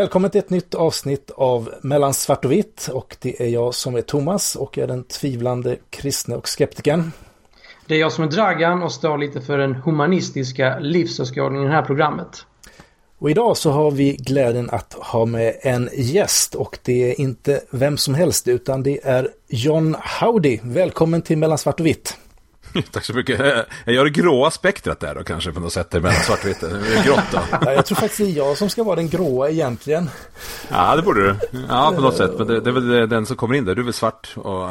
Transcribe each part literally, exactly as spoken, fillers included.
Välkommen till ett nytt avsnitt av Mellan svart och vitt, och det är jag som är Thomas och jag är den tvivlande kristne och skeptikern. Det är jag som är Dragan och står lite för den humanistiska livsåskådningen i det här programmet. Och idag så har vi glädjen att ha med en gäst, och det är inte vem som helst utan det är John Howdy. Välkommen till Mellan svart och vitt. Tack så mycket. Jag gör det gråa spektrat där då kanske på något sätt mellan svart och vitt. Grått då. Ja, jag tror faktiskt det är jag som ska vara den gråa egentligen. Ja, det borde du. Ja, på något sätt. Men det, det är väl den som kommer in där. Du är väl svart och...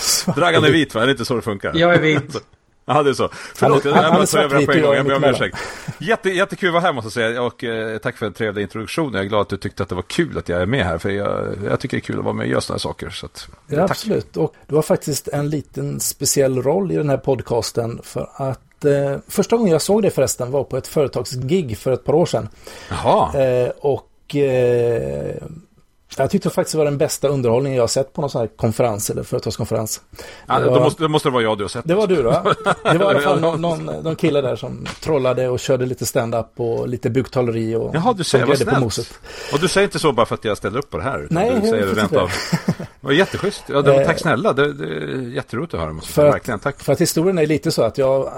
svart. Dragan är vit, va? Det är inte så det funkar. Jag är vit. Ja, det är så. Förlåt, han, jag han, han är över på en gång. Jag ber om ursäkt. Jätte, jättekul att vara här måste jag säga. Och eh, tack för en trevlig introduktion. Jag är glad att du tyckte att det var kul att jag är med här. För jag, jag tycker det är kul att vara med och göra sådana saker. Så att, ja, tack. Absolut. Och du har faktiskt en liten speciell roll i den här podcasten. För att eh, första gången jag såg dig förresten var på ett företagsgig för ett par år sedan. Jaha. Eh, och eh, jag tyckte det faktiskt var den bästa underhållningen jag har sett på någon sån här konferens eller företagskonferens. Ja, det, var, det, måste, det måste vara jag du har sett. Det var du då? Det var i alla fall någon, någon, någon kille där som trollade och körde lite stand-up och lite buktaleri och... Jaha, du säger vad snällt. Och du säger inte så bara för att jag ställer upp på det här. Nej, du säger det rent av. Det var jätteschysst. Ja, det var, tack snälla. Det, det är jätteroligt att höra. Måste för, verkligen, tack. För att historien är lite så att jag äh,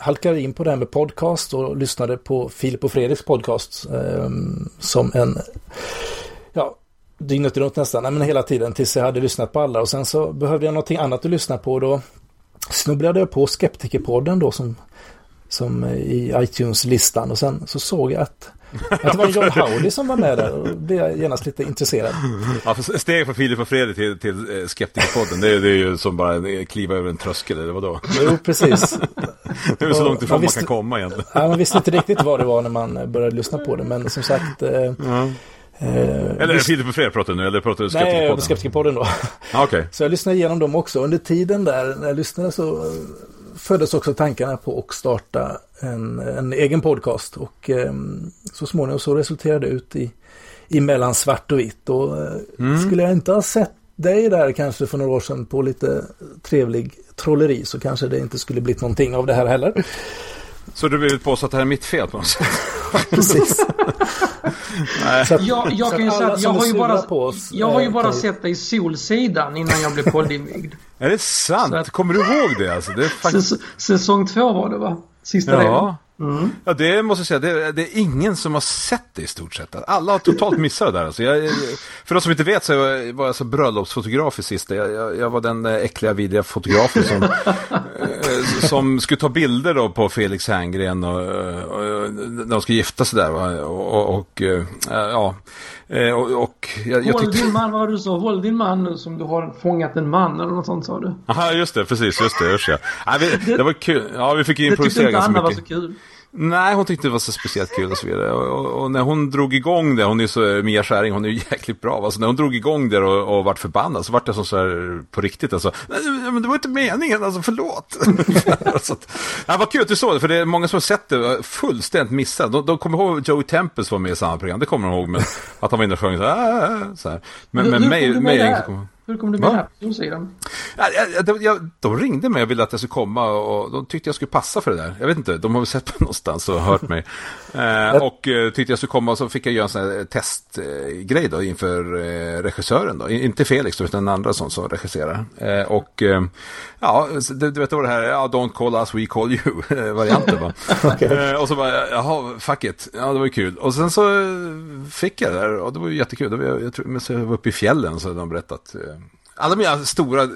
halkade in på det här med podcast och lyssnade på Filip och Fredriks podcast äh, som en... Ja, dygnet runt nästan, nej men hela tiden tills jag hade lyssnat på alla, och sen så behövde jag någonting annat att lyssna på, och då snubblade jag på Skeptikerpodden då som, som i iTunes-listan, och sen så såg jag att, att det var John Howdy som var med där, och då blev jag genast lite intresserad. Ja, för steg från Filip och Fredrik till, till Skeptikerpodden, det är, det är ju som bara kliva över en tröskel, eller vadå? Jo, precis. Det är så långt ifrån man, visste, man kan komma egentligen. Ja, man visste inte riktigt vad det var när man började lyssna på det, men som sagt... Mm. Mm. Eller Filip och Fredrik pratar nu, eller pratar du Skeptikerpodden? Nej, jag är Skeptikerpodden då. Ah, okay. Så jag lyssnade igenom dem också. Under tiden där, när jag lyssnade så föddes också tankarna på att starta en, en egen podcast. Och eh, så småningom så resulterade det ut i, i Mellan svart och vitt. Och eh, mm. skulle jag inte ha sett dig där kanske för några år sedan på lite trevlig trolleri så kanske det inte skulle blivit någonting av det här heller. Så du vill påstå att det här är mitt fel på något sätt? Precis. Nej. Så att, jag, jag så kan ju säga att jag har ju bara, oss, jag har ju bara sett dig i Solsidan innan jag blev poddinvigd. Är det sant? Att, kommer du ihåg det? Alltså, det är faktiskt... säs- säsong två var det, va? Sista ja. delen. Mm. Ja, det måste jag säga, det, det är ingen som har sett det i stort sett. Alla har totalt missat det där. Alltså, jag, för de som inte vet så var jag så bröllopsfotograf i sista. Jag, jag, jag var den äckliga vidriga fotografen som, som skulle ta bilder då på Felix Herngren och, och, och, när de skulle gifta sig där. Och, och, och ja... Och, och jag, jag håll tyckte... din man, vad du sa? Håll din man nu som du har fångat en man eller något sånt, sa du. Ja, just det, precis, just det, just det. Ja, vi, det, det var kul, ja, vi fick ju improvisera ganska mycket. Det tyckte inte Anna var så kul. Nej, hon tyckte det var så speciellt kul och så vidare. Och, och, och när hon drog igång det, hon är så, Mia Schäring, hon är ju jäkligt bra. Alltså när hon drog igång det och, och vart förbannad så vart det som så här på riktigt. Alltså, nej, men det var inte meningen, alltså förlåt. Alltså, att, ja, vad kul att du såg det, för det är många som har sett det fullständigt missat. De, de kommer ihåg att Joey Tempest var med i samma program, det kommer de ihåg, men att han var inne och sjöng så här. Så här. Men, hur, men hur mig, mig är inte... Hur kom du med här? Ja, de, de, de ringde mig och ville att jag skulle komma och de tyckte jag skulle passa för det där. Jag vet inte, de har väl sett mig någonstans och hört mig. eh, och eh, tyckte jag skulle komma, och så fick jag göra en sån här testgrej då inför eh, regissören då. Inte Felix utan en andra sån som regisserar. Eh, och eh, ja, du, du vet vad det här, ja, don't call us, we call you varianten va. Okay. eh, och så bara, jaha, fuck it. Ja, det var ju kul. Och sen så fick jag det där och det var ju jättekul. Det var, jag, jag, tror, men så jag var uppe i fjällen så hade de berättat... Alla mina stora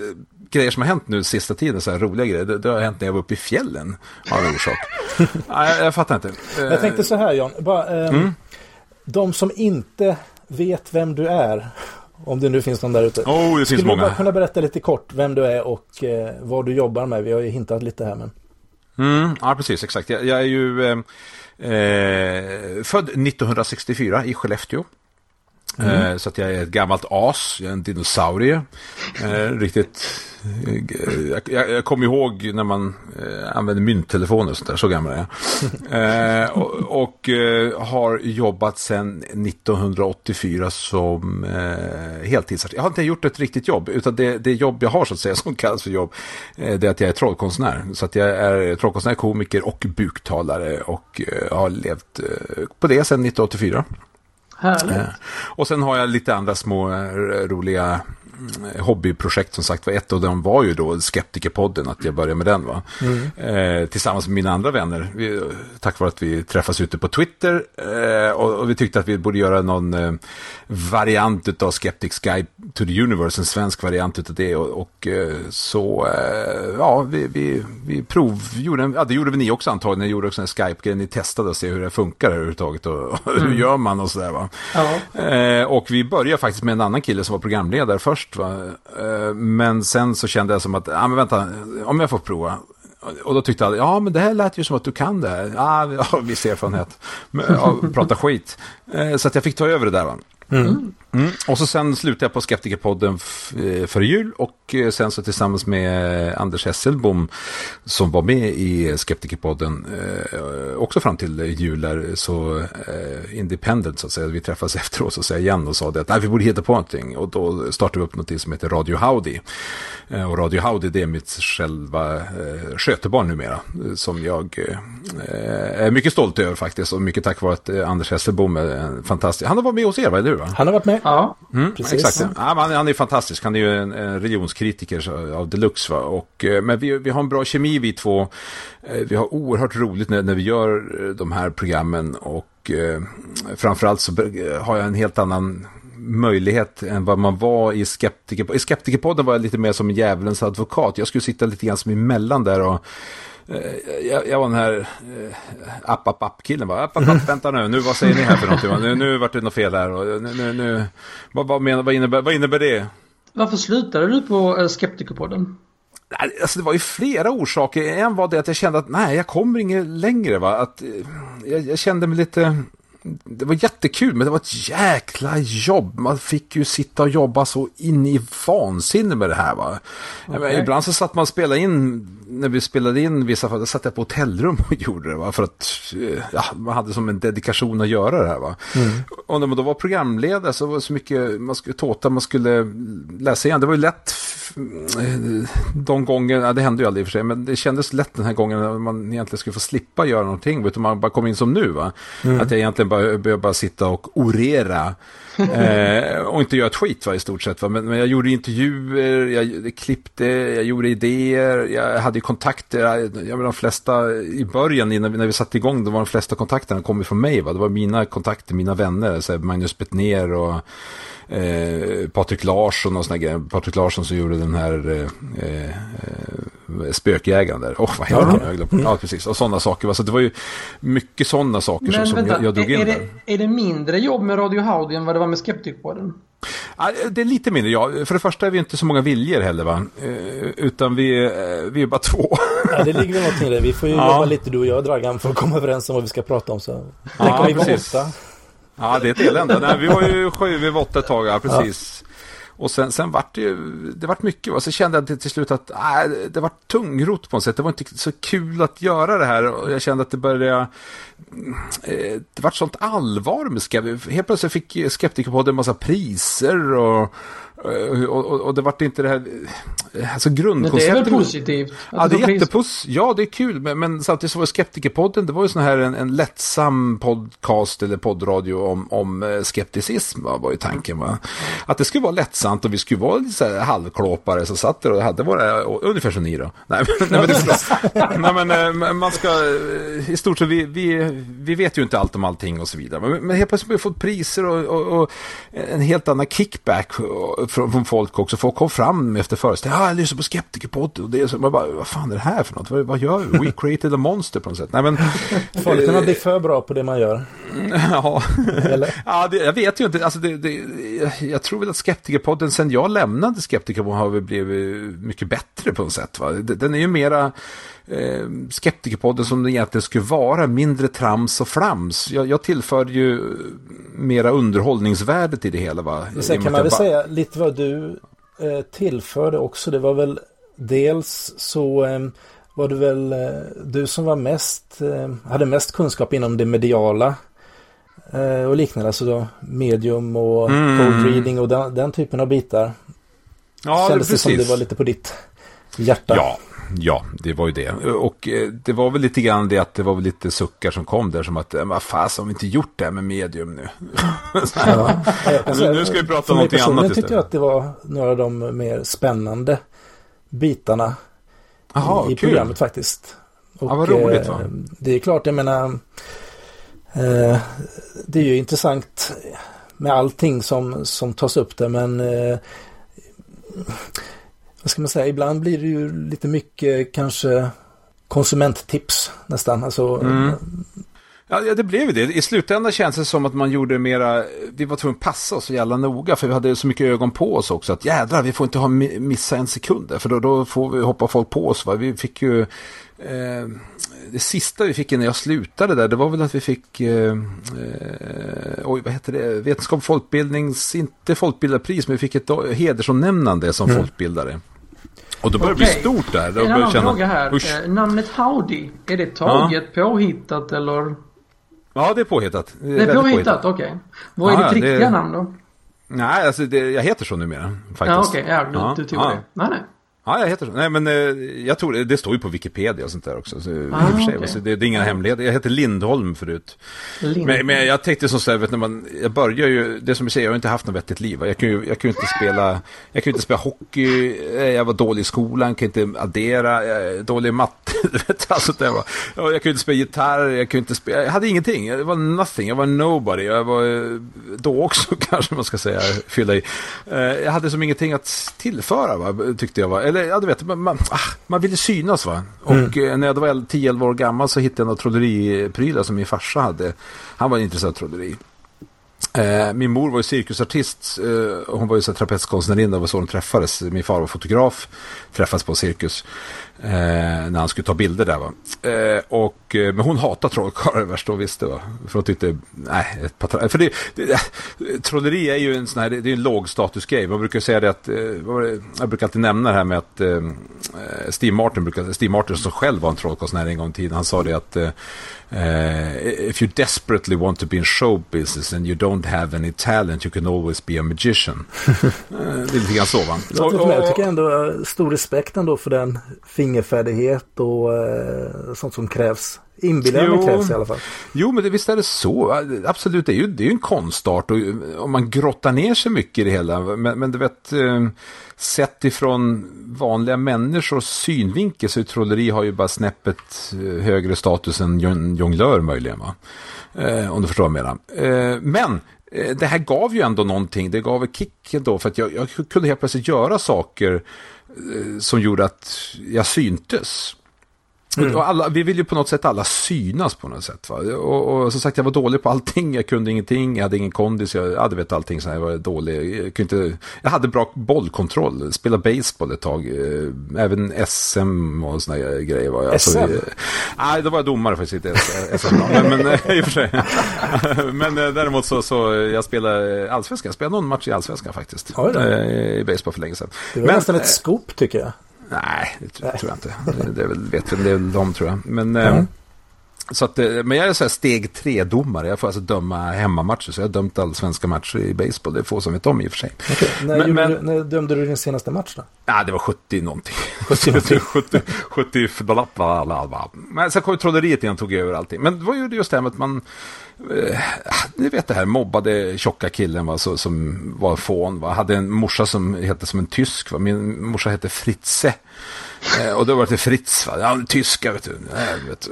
grejer som har hänt nu sista tiden, så här roliga grejer, det, det har hänt när jag var uppe i fjällen av en orsak. Nej, jag, jag fattar inte. Jag tänkte så här, John, bara, eh, mm. de som inte vet vem du är, om det nu finns någon där ute. Oh, det finns många. Skulle du bara kunna berätta lite kort vem du är och eh, vad du jobbar med? Vi har ju hintat lite här, men... Mm, ja, precis, exakt. Jag, jag är ju eh, född nittonhundrasextiofyra i Skellefteå. Mm. Så att jag är ett gammalt as, jag är en dinosaurie. eh, Riktigt jag, jag kommer ihåg när man eh, använde mynttelefoner och sånt där, så gammal är jag. eh, Och, och eh, har jobbat sedan nittonhundraåttiofyra som eh, heltidsartist. Jag har inte gjort ett riktigt jobb, utan det, det jobb jag har så att säga, som kallas för jobb, eh, det är att jag är trollkonstnär. Så att jag är trollkonstnär, komiker och buktalare. Och eh, har levt eh, på det sedan nittonhundraåttiofyra. Härligt. Och sen har jag lite andra små roliga hobbyprojekt, som sagt var. Ett av dem var ju då Skeptikerpodden, att jag började med den, va? Mm. Eh, tillsammans med mina andra vänner, vi, tack vare att vi träffas ute på Twitter, eh, och, och vi tyckte att vi borde göra någon eh, variant utav Skeptics Guide to the Universe, en svensk variant utav det, och, och eh, så eh, ja, vi, vi, vi provgjorde, ja, det gjorde vi ni också antagligen, ni gjorde också en Skype-grej, ni testade och se hur det funkar överhuvudtaget och, och mm. hur gör man och sådär, va? Ja. Eh, och vi började faktiskt med en annan kille som var programledare först, va? Men sen så kände jag som att, ja, men vänta, om jag får prova. Och då tyckte jag, ja, men det här lät ju som att du kan det här. Ja, ja, viss erfarenhet. Ja, prata skit. Så att jag fick ta över det där, va? Mm. Mm. Och så sen slutade jag på Skeptikerpodden f- för jul, och sen så tillsammans med Anders Hesselbom som var med i Skeptikerpodden eh, också fram till jul där, så eh, independent så att säga, vi träffas efteråt så att säga igen och sa det att nej, vi borde hitta på någonting, och då startade vi upp något som heter Radio Howdy, eh, och Radio Howdy, det är mitt själva eh, skötebarn numera, som jag eh, är mycket stolt över faktiskt, och mycket tack vare att eh, Anders Hesselbom är en fantastisk, han har varit med hos er, va, eller hur? Han har varit med. Ja, mm, precis. Exakt. Ja, han, han är fantastisk. Han är ju en, en religionskritiker av deluxe, va? Och, men vi, vi har en bra kemi, vi två. Vi har oerhört roligt när, när vi gör de här programmen, och eh, framförallt så har jag en helt annan möjlighet än vad man var i Skeptikerpodden. I Skeptikerpodden var jag lite mer som djävulens advokat. Jag skulle sitta lite grann som emellan där och Jag, jag var den här app, app, app killen bara, app, app, app, vänta nu, nu, vad säger ni här för någonting? Nu, nu vart det något fel här, och nu, nu, nu. Vad, vad, menar, vad, innebär, vad innebär det? Varför slutade du på Skeptikerpodden? Alltså, det var ju flera orsaker. En var det att jag kände att nej, jag kommer inget längre, va? Att, jag, jag kände mig lite... Det var jättekul, men det var ett jäkla jobb. Man fick ju sitta och jobba så in i vansinne med det här, va? Okay. Ibland så satt man och spelade in, när vi spelade in vissa fall, satt jag på hotellrum och gjorde det, va? För att ja, man hade som en dedikation att göra det här, va? Mm. Och när man då var programledare så var det så mycket man skulle tåta, man skulle läsa igen. Det var ju lätt de gånger, ja, det hände ju aldrig i och för sig, men det kändes lätt den här gången när man egentligen skulle få slippa göra någonting, utan man bara kom in som nu, va? Mm. Att jag egentligen bara, bara, bara sitta och orera eh, och inte göra ett skit, va, i stort sett, va? Men, men jag gjorde intervjuer, jag klippte, jag gjorde idéer, jag hade ju kontakter, jag, jag de flesta i början innan, när vi satte igång, då var de flesta kontakterna kom från mig, va? Det var mina kontakter, mina vänner, så här, Magnus Betnér och Eh, Patrik Larsson och såna grejer. Patrik Larsson som gjorde den här eh, eh, spökjägaren där. Åh, oh, vad heter den? Ja, precis. Och sådana saker. Alltså, det var ju mycket sådana saker. Men, som vänta, jag, jag drog är, in är det, är det mindre jobb med Radio Howdy än vad det var med Skeptikerpodden? Ja, det är lite mindre, ja. För det första är vi inte så många viljor heller, va? Eh, utan vi, eh, vi är bara två. Ja, det ligger något i det. Vi får ju ja. jobba lite, du och jag och Dragan, för att komma överens om vad vi ska prata om. Så. Ja, vi precis. Borta. Ja, det är ett elände. Nej, vi var ju sju, vi var åtta tag, ja, precis. Ja. Och sen, sen vart det ju, det vart mycket, och så kände jag till slut att äh, det var tungrot på något sätt. Det var inte så kul att göra det här, och jag kände att det började, eh, det vart sånt allvar med skeptik. Helt plötsligt fick Skeptikerpodden en massa priser, och Och, och, och det vart inte det här, alltså, grundkonceptet. Men det är väl positivt? Ja, det är jättepuss. Ja, det är kul, men, men samtidigt så var Skeptikerpodden, det var ju sån här en, en lättsam podcast eller poddradio om, om skepticism, var ju tanken, va? Att det skulle vara lättsamt, och vi skulle vara lite så här halvklåpare som satt där och hade våra, och, ungefär som ni då. Nej, men, nej, men, det, nej, men man ska, i stort sett, vi, vi, vi vet ju inte allt om allting och så vidare, men, men helt plötsligt har vi fått priser och, och, och en helt annan kickback och, från folk också, folk kom fram efter föreställningen, ja, jag lyssnar på Skeptikerpodden, och det är så, man bara, vad fan är det här för något? Vad, vad gör vi? We created a monster på något sätt. Nej, men folk kan bli för bra på det man gör. Ja, eller? Ja, det, jag vet ju inte, alltså det, det, jag tror väl att Skeptikerpodden, sen jag lämnade Skeptikerpodden, har vi blivit mycket bättre på något sätt, va? Den är ju mera eh, Skeptikerpodden som den egentligen skulle vara, mindre trams och frams. Jag, jag tillförde ju mera underhållningsvärdet i det hela, va? Sen kan man väl bara... säga lite vad du eh, tillförde också. Det var väl dels så eh, var det väl eh, du som var mest, eh, hade mest kunskap inom det mediala eh, och liknande, alltså då medium och mm. cold reading och den, den typen av bitar. Ja, kändes det, precis. Det som det var lite på ditt hjärta. Ja. ja, det var ju det. Och det var väl lite grann det att det var väl lite suckar som kom där som att vad fan har vi inte gjort det här med medium nu? Ja, alltså, nu ska vi prata om något annat istället. Jag tyckte att det var några av de mer spännande bitarna. Aha, i kul. Programmet faktiskt. Och, ja, vad roligt, va? Det är klart, jag menar, det är ju intressant med allting som, som tas upp där, men vad ska man säga, ibland blir det ju lite mycket kanske konsumenttips nästan. Alltså, mm. Ja, det blev ju det. I slutändan känns det som att man gjorde mera, vi var tvungna att passa oss så jävla noga för vi hade så mycket ögon på oss också att jädrar, vi får inte ha, missa en sekund där, för då, då får vi hoppa folk på oss, va? Vi fick ju eh, det sista vi fick när jag slutade där, det var väl att vi fick eh, eh, oj, vad heter det? Vetenskap, folkbildnings, inte folkbildarpris, men vi fick ett hedersomnämnande som mm. folkbildare. Och då börjar okay. bli stort där. Då en annan känna, fråga här. Usch. Namnet Howdy, är det taget, ja. påhittat eller? Ja, det är påhittat. Det är, det är påhittat, påhittat. Okej. Okay. Vad är ja, ditt riktiga det... namn då? Nej, alltså det, jag heter så numera faktiskt. Ja, okej. Okay. Ja, du, ja, du tog ja. det. Nej, nej. Ja, jag heter så. Nej, men jag tror det, det står ju på Wikipedia och sånt där också. Så, ah, i och för sig, okay. så det, det är inga hemligheter. Jag heter Lindholm förut. Lindholm. Men, men jag tänkte som så här, vet, när man, jag börjar ju, det som jag säger, jag har inte haft något vettigt liv. Jag kunde ju jag kunde inte spela, jag kunde inte spela hockey, jag var dålig i skolan, kunde inte addera, jag, dålig i matte, vet, alltså det var. Jag kunde inte spela gitarr, jag kunde inte spela, jag hade ingenting. Jag var nothing, jag var nobody. Jag var då också kanske man ska säga, fylla i. Jag hade som ingenting att tillföra, va, tyckte jag var. Eller, ja, du vet, man, man ville synas, va? Och mm. när jag var tio elva år gammal så hittade jag några trolleriprylar som min farsa hade. Han var intresserad av trolleri. Eh, min mor var ju cirkusartist. Eh, hon var ju så trapetskonstnärinna, och så de träffades. Min far var fotograf. Träffades på cirkus. Eh, när han skulle ta bilder där, va? Eh, och, men hon hatade trollkarlar värst då, visste, va? För hon tyckte, nej, ett par, för det, det, trolleri är ju en sån här, det är en lågstatusgrej. Man brukar säga det att, jag brukar alltid nämna det här med att eh, Steve Martin brukar, Steve Martin som själv var en trollkonstnär en gång i tiden, han sa det att eh, if you desperately want to be in show business and you don't have any talent, you can always be a magician. Det är lite grann så, va? Så, och, och, jag tycker ändå stor respekt ändå för den fingerfärdighet och eh, sånt som krävs. Inbillande krävs i alla fall. Jo, men det, visst är det så. Absolut, det är ju, det är ju en konstart. Och, och man grottar ner sig mycket i det hela. Men, men du vet, sett ifrån vanliga människors synvinkel så trolleri har ju bara snäppet högre status än jonglör möjligen, va? Eh, om du förstår vad jag menar. Eh, men eh, det här gav ju ändå någonting. Det gav en kick ändå. För att jag, jag kunde helt plötsligt göra saker eh, som gjorde att jag syntes. Mm. Och alla, vi vill ju på något sätt alla synas på något sätt, va? Och, och som sagt, jag var dålig på allting, jag kunde ingenting, jag hade ingen kondis, jag hade vet allting, så jag var dålig, jag, kunde inte, jag hade bra bollkontroll, spelade baseball ett tag, eh, även S M och såna grejer, var jag. Alltså, S M? Vi, nej, då var jag domare faktiskt, inte S M, men, men i och för sig. Men däremot så, så jag spelade allsvenskan, jag spelade någon match i allsvenskan faktiskt, i baseball för länge sedan. Det var men, nästan ett skop tycker jag. Nej, det tror, tror jag inte. Det, det är väl, vet väl, det är väl de, tror jag. Men, mm. eh, så att, men jag är så här steg tre-domare. Jag får alltså döma hemmamatcher, så jag har dömt all svenska matcher i baseball. Det är få som vet om i och för sig. Okay. När, men, men, du, när dömde du din senaste match då? Nej, det var sjuttio någonting. sjuttio förbalapp var alla. Men sen kom ju trolleriet igen, tog över allting. Men det var ju just det här med att man... Eh, ni vet det här, mobbade tjocka killen, va, så, som var fån, va, hade en morsa som hette som en tysk, va. Min morsa hette Fritze eh, och då var det Fritz, va, ja, tyska, vet du, nej, vet du.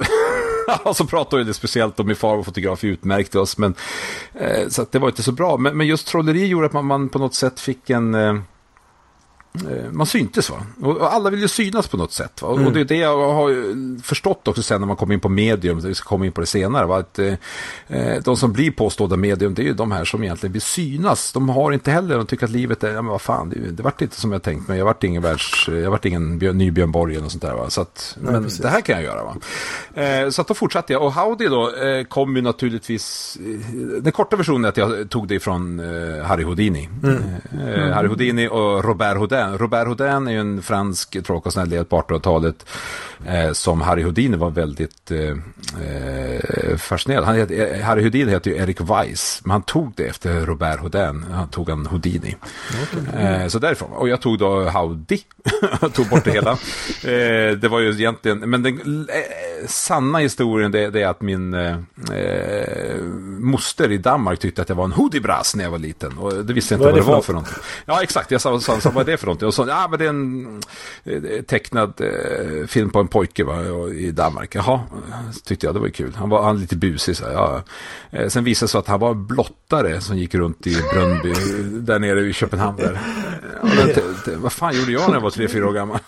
Och så pratade det speciellt om min far och fotografi utmärkte oss, men eh, så att det var inte så bra, men, men just trolleri gjorde att man, man på något sätt fick en eh, man syntes, va, och alla vill ju synas på något sätt, va? Mm. Och det är det jag har förstått också sen när man kommer in på medium, vi ska komma in på det senare, va? Att eh, de som blir påstådda medium, det är ju de här som egentligen vill synas, de har inte heller, de tycker att livet är, ja, men vad fan, det, det vart inte som jag tänkt, men jag vart ingen världs, jag vart ingen Björn, ny Björn Borg och sånt där, va? Så att, nej, men precis. Det här kan jag göra, va? Eh, så att då fortsatte jag, och Howdy då eh, kom ju naturligtvis, den korta versionen är att jag tog det ifrån eh, Harry Houdini. Mm. eh, Harry Houdini och Robert Houdin Houdin. Robert Houdin är ju en fransk trollkonstnär på artonhundratalet eh, som Harry Houdin var väldigt eh, fascinerad. Han heter, Harry Houdin heter ju Erik Weiss, men han tog det efter Robert Houdin. Han tog en Houdini. Mm. Eh, så därifrån. Och jag tog då Howdy. Tog bort det hela. Eh, det var ju egentligen... Men den eh, sanna historien det, det är att min eh, moster i Danmark tyckte att jag var en hoodie-brass när jag var liten. Och det visste jag inte vad det, vad det var för någonting. Ja, exakt. Jag sa, sa, sa vad är det för någonting? Och så, ja, men det är en eh, tecknad eh, film på en pojke va, i Danmark. Jaha, tyckte jag. Det var ju kul. Han var han lite busig. Så här, ja. eh, sen visade det sig att han var en blottare som gick runt i Brønneby där nere i Köpenhamn. Där. Ja, men, t- t- vad fan gjorde jag när jag var tre, fyra år gammal?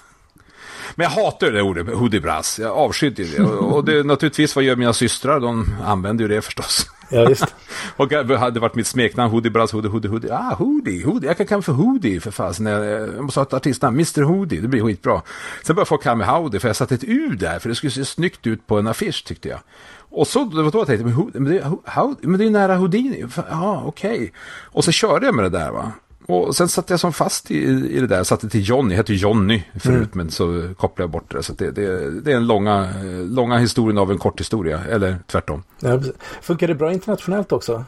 Men jag hatar det ordet, hoodiebrass. Jag avskydde det. Och, och det, naturligtvis, vad gör mina systrar? De använder ju det förstås. Ja, visst. Och det hade varit mitt smeknamn, hoodiebrass, hoodie, hoodie, hoodie. Ah, hoodie, hoodie. Jag kan kalla för hoodie för fasen. Jag måste ha ett artistnamn, mister Hoodie. Det blir skitbra. Sen började folk kalla mig Howdy, för jag satte ett U där. För det skulle se snyggt ut på en affisch, tyckte jag. Och så det var då jag tänkte, men, Houdini, men, det, Houdini, men det är ju nära Houdini. Ja, okej. Okay. Och så körde jag med det där, va? Och sen satte jag som fast i, i det där, satte till Johnny, jag hette Johnny förut, mm. men så kopplade jag bort det. Så det, det, det är en långa, långa historien av en kort historia, eller tvärtom. Ja, funkar det bra internationellt också?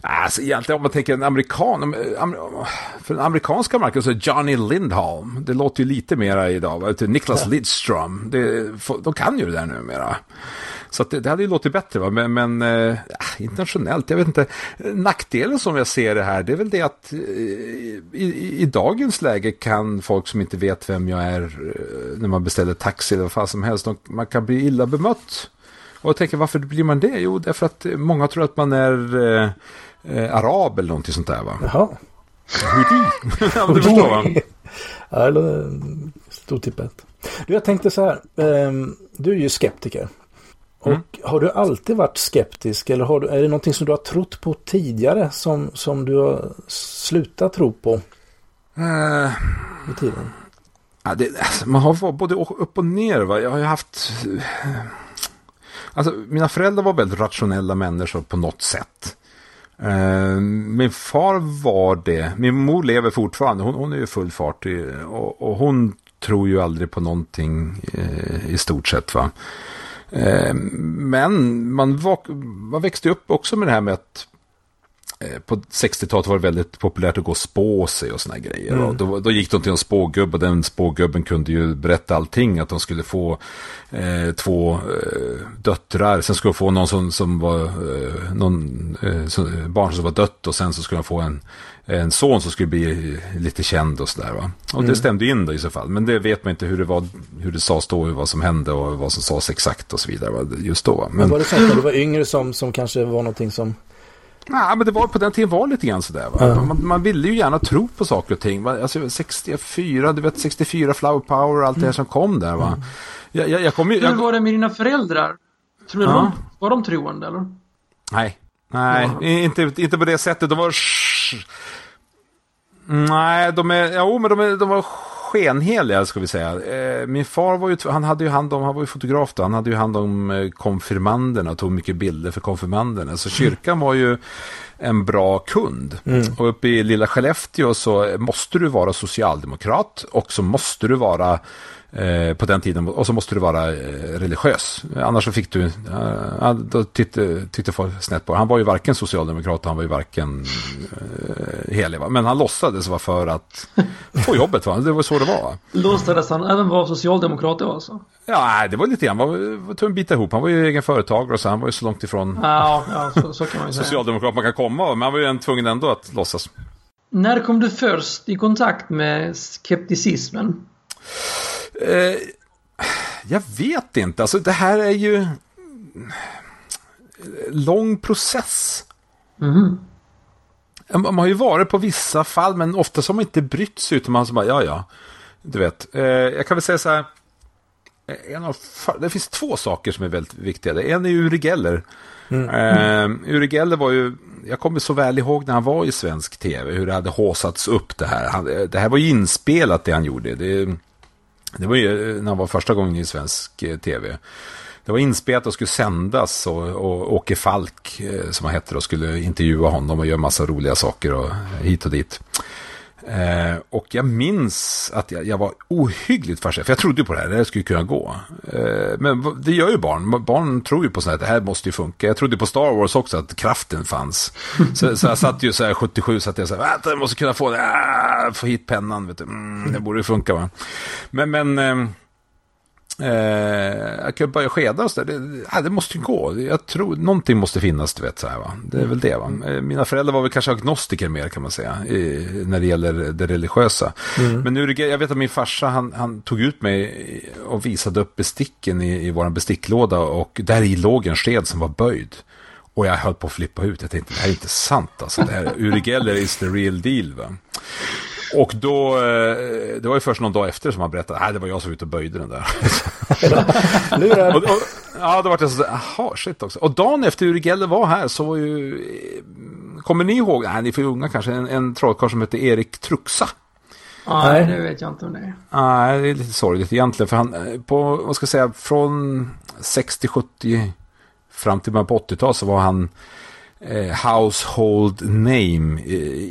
Alltså egentligen om man tänker en amerikan, för den amerikanska marken så är Johnny Lindholm, det låter ju lite mera idag, Niklas ja. Lidström, det, de kan ju det där numera. Så att det, det hade ju låtit bättre va, men, men eh, internationellt, jag vet inte. Nackdelen som jag ser det här, det är väl det att eh, i, i dagens läge kan folk som inte vet vem jag är eh, när man beställer taxi eller vad fan som helst, de, man kan bli illa bemött. Och jag tänker, varför blir man det? Jo, därför att många tror att man är eh, eh, arab eller någonting sånt där va. Jaha. Houdini. Ja, du förstår va? Ja, det är stort tippet. Du, jag tänkte så här, eh, du är ju skeptiker. Och mm. har du alltid varit skeptisk eller har du, är det någonting som du har trott på tidigare som, som du har slutat tro på uh, i tiden? Ja, det, alltså, man har varit både upp och ner. Va? Jag har ju haft... Alltså, mina föräldrar var väldigt rationella människor på något sätt. Uh, min far var det. Min mor lever fortfarande. Hon, hon är ju full fart i, och, och hon tror ju aldrig på någonting eh, i stort sett va. Men man, var, man växte upp också med det här med att på sextiotalet var det väldigt populärt att gå och spå sig och såna grejer. Mm. Och då, då gick de till en spågubbe och den spågubben kunde ju berätta allting. Att de skulle få eh, två eh, döttrar. Sen skulle de få någon som, som var eh, någon eh, som, barn som var dött. Och sen så skulle de få en, en son som skulle bli lite känd och sådär va. Och mm. det stämde in då i så fall. Men det vet man inte hur det var, hur det sades då, vad som hände och vad som sades exakt och så vidare va? Just då. Men... Men var det så att det var yngre som, som kanske var någonting som... Nej, men det var på den tiden var lite grann sådär. Va? Mm. Man, man ville ju gärna tro på saker och ting. Alltså sextiofyra, du vet sextiofyra, Flower Power och allt mm. det här som kom där va. Jag, jag, jag kom ju, jag... Hur var det med dina föräldrar? Tror du ja. de, var de troende eller? Nej, nej ja. inte, inte på det sättet. De var... Nej, de är... Jo, men de, är, de var... skenheliga ska vi säga. Min far var ju, han hade ju hand om, han var ju fotograf då, han hade ju hand om konfirmanderna och tog mycket bilder för konfirmanderna. Så kyrkan var ju en bra kund. Mm. Och uppe i lilla Skellefteå så måste du vara socialdemokrat och så måste du vara eh, på den tiden, och så måste du vara eh, religiös. Annars så fick du eh, då tittade, tittade folk snett på. Han var ju varken socialdemokrat, han var ju varken eh, helig. Va? Men han låtsades vara för att få jobbet. Va? Det var så det var. Låtsades han även vara socialdemokrat då alltså? Ja, det var lite grann. Han tog en bit ihop. Han var ju egen företagare och så han var ju så långt ifrån ja, ja, så, så kan man ju säga. Socialdemokrat man kan komma. Men han var ju en tvungen ändå att låtsas. När kom du först i kontakt med skepticismen? Eh, jag vet inte. Alltså, det här är ju lång process. Mm. Man har ju varit på vissa fall, men ofta har man inte brytt sig utan man så bara, ja, ja. Du vet. Eh, jag kan väl säga så här. En av, det finns två saker som är väldigt viktiga. En är Uri Geller. Mm. Mm. Uh, Uri Geller var ju, jag kommer så väl ihåg när han var i svensk tv hur det hade håsats upp det här. Han, det här var ju inspelat det han gjorde. Det, det var ju när han var första gången i svensk tv. Det var inspelat och skulle sändas och, och Åke Falk som han hette och skulle intervjua honom och göra massa roliga saker och hit och dit. Eh, och jag minns att jag, jag var ohyggligt fascinerad, för jag trodde ju på det här, det här skulle kunna gå. Eh, men det gör ju barn, barn tror ju på sånt här, det här måste ju funka. Jag trodde på Star Wars också, att kraften fanns. Så, så jag satt ju så här sjuttiosju, satt jag så här, jag måste kunna få det, ah, få hit pennan, vet du. Mm, det borde ju funka, va. Men, men eh, Eh, jag kan börja skeda och så där. Det, det, det måste ju gå. Jag tror någonting måste finnas, du vet så här, va. Det är väl det, va. Mina föräldrar var väl kanske agnostiker mer, kan man säga, i, när det gäller det religiösa. Mm. Men nu, jag vet att min farsa han, han tog ut mig och visade upp besticken i, i våran besticklåda, och där i låg en sked som var böjd. Och jag höll på att flippa ut. Jag tänkte, det här är inte sant, alltså. Det här, Uri Geller is the real deal, va. Och då, det var ju först någon dag efter som han berättade, nej, det var jag som var ute och böjde den där. Nu är och, och, ja, då var det så, aha, shit också. Och dagen efter Uri Geller var här så var ju, kommer ni ihåg, nej, ni är för unga kanske, en, en trollkarl som hette Erik Truxa. Nej, nu vet jag inte om det. Nej, det är lite sorgligt egentligen, för han, på, vad ska jag säga, från sextio-sjuttio fram till början på åttiotalet så var han household name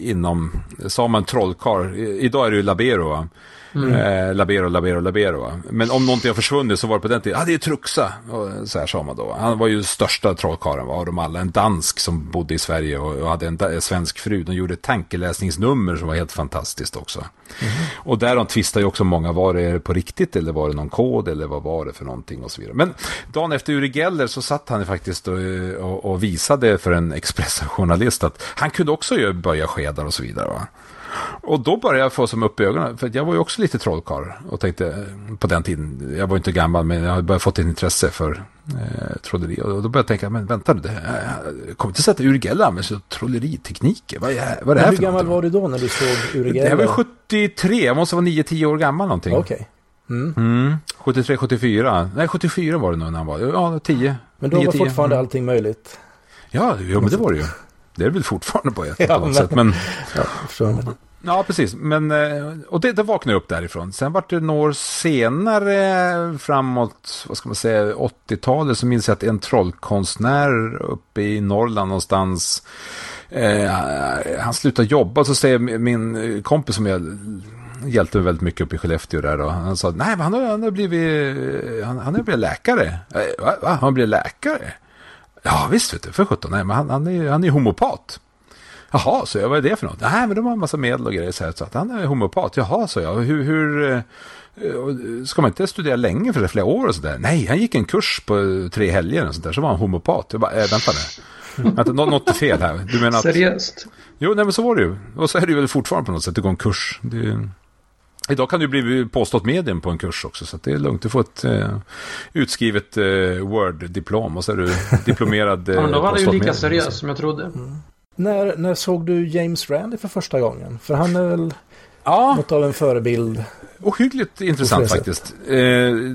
inom, sa man trollkarl, idag är det ju labero, va? Mm. Eh, labero, labero, labero, va? Men om någonting har försvunnit så var det på den tiden, ah, det är Truxa, och så här sa man då. Han var ju största trollkarlen av dem alla, en dansk som bodde i Sverige och, och hade en da- svensk fru. De gjorde tankeläsningsnummer som var helt fantastiskt också. Mm. Och där de tvistade ju också många, var det på riktigt eller var det någon kod eller vad var det för någonting och så vidare. Men dagen efter Uri Geller så satt han faktiskt och, och, och visade för en Expressen-journalist att han kunde också ju böja skedar och så vidare, va. Och då började jag få som upp i ögonen, för jag var ju också lite trollkarl och tänkte på den tiden, jag var inte gammal men jag hade börjat fått ett intresse för eh, trolleri, och då började jag tänka, men vänta nu, jag kommer inte sätta Uri Geller med så trolleritekniker, vad är, vad är det här? Hur gammal var du då när du såg Uri Geller? Jag var sjuttiotre, jag måste vara nio tio år gammal någonting. Okej. Okay. Mm. Mm. sjuttiotre sjuttiofyra, nej sjuttiofyra var det nog när han var, ja tio. Men då nio, var tio. Fortfarande mm. allting möjligt. Ja, jo, men det var det ju. Det är väl fortfarande på ett ja, men, sätt, men ja, ja, precis. Men, och det, det vaknade upp därifrån. Sen var det några år senare, framåt, vad ska man säga, åttiotalet, så minns jag att en trollkonstnär uppe i Norrland någonstans, eh, han slutade jobba, så säger min kompis som jag hjälpte väldigt mycket upp i Skellefteå där, och han sa, nej, han har, han har blivit han, han har blivit läkare. Va? Va? Han blev läkare? Ja visst, vet du, för sjutton. Nej, men han, han är han är homopat. Jaha, så jag, vad är det för något? Nej, men de har en massa medel och grejer så här, så att han är homopat. Jaha, så jag. Hur, hur ska man inte studera länge för det, flera år och så där? Nej, han gick en kurs på tre helger och så där, så var han homopat. Jag bara, äh, vänta nu. Vänta, nå, något är fel här. Du menar att... Seriöst? Jo, nej, men så var det ju. Och så är det ju fortfarande på något sätt att gå en kurs. Det är... Idag kan du bli påstått medien på en kurs också, så att det är lugnt. Du får ett eh, utskrivet eh, Word-diplom och så är du diplomerad eh, ja, men då var det ju lika seriös som jag trodde. Mm. När, när såg du James Randi för första gången? För han är väl ja. något av en förebild. Ohyggligt intressant faktiskt. Eh,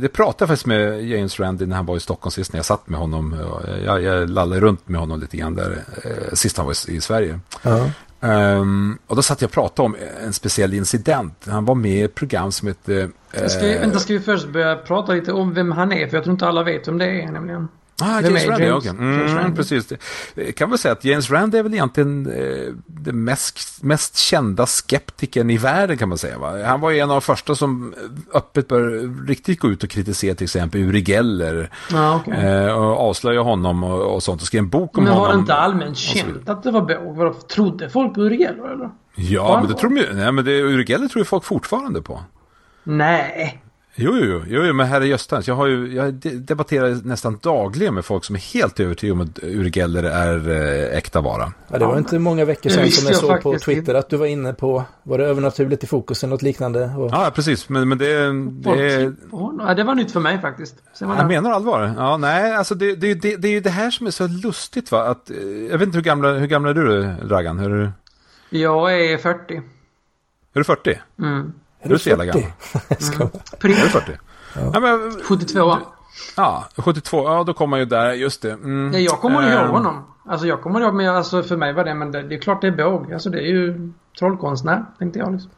det pratade jag faktiskt med James Randi när han var i Stockholm sist, när jag satt med honom. Jag, jag lallade runt med honom lite grann där eh, sist han var i, i Sverige. Ja. Um, och då satt jag och pratade om en speciell incident. Han var med i ett program som hette... Uh, ska, vi, vänta, ska vi först börja prata lite om vem han är? För jag tror inte alla vet vem det är nämligen. Ah, James Randi, James, okay. mm, James Randi. Precis. Kan man säga att James Randi är väl egentligen eh, den mest, mest kända skeptikern i världen, kan man säga, va? Han var ju en av de första som öppet bör riktigt gå ut och kritisera till exempel Uri Geller, ah, okay. eh, och avslöja honom och, och sånt, och skrev en bok om honom. Men var honom, det inte allmänt känt att det var bok? Var det, trodde folk på Uri Geller, eller? Ja, var men det, det tror jag, nej, men det, Uri Geller tror ju folk fortfarande på. Nej. Jo, jo, jo, jo, men här är Göstans. Jag har ju, jag debatterar nästan dagligen med folk som är helt övertygade om att Uri Geller är eh, äkta vara. Ja, det var inte många veckor sedan som jag såg på Twitter att du var inne på, var det övernaturligt i fokus eller något liknande? Och... Ja, precis, men, men det... Det... Ja, det var nytt för mig faktiskt. Sen var jag det... menar allvar. Ja, nej, alltså det, det, det, det är ju det här som är så lustigt, va? Att, jag vet inte hur gamla, hur gamla är du, Raggan? Hur är du? Jag är fyrtio. Är du fyrtio? Mm. Är du så jävla gammal? Mm. Är du fyrtio? Ja. Ja, men, sjuttiotvå. Ja, sjuttiotvå. Ja, då kommer ju där, just det. Mm. Nej, jag kommer ihåg uh, honom. Alltså, jag kommer ihåg, men alltså, för mig var det, men det, det är klart det är båg. Alltså, det är ju trollkonstnär, tänkte jag liksom.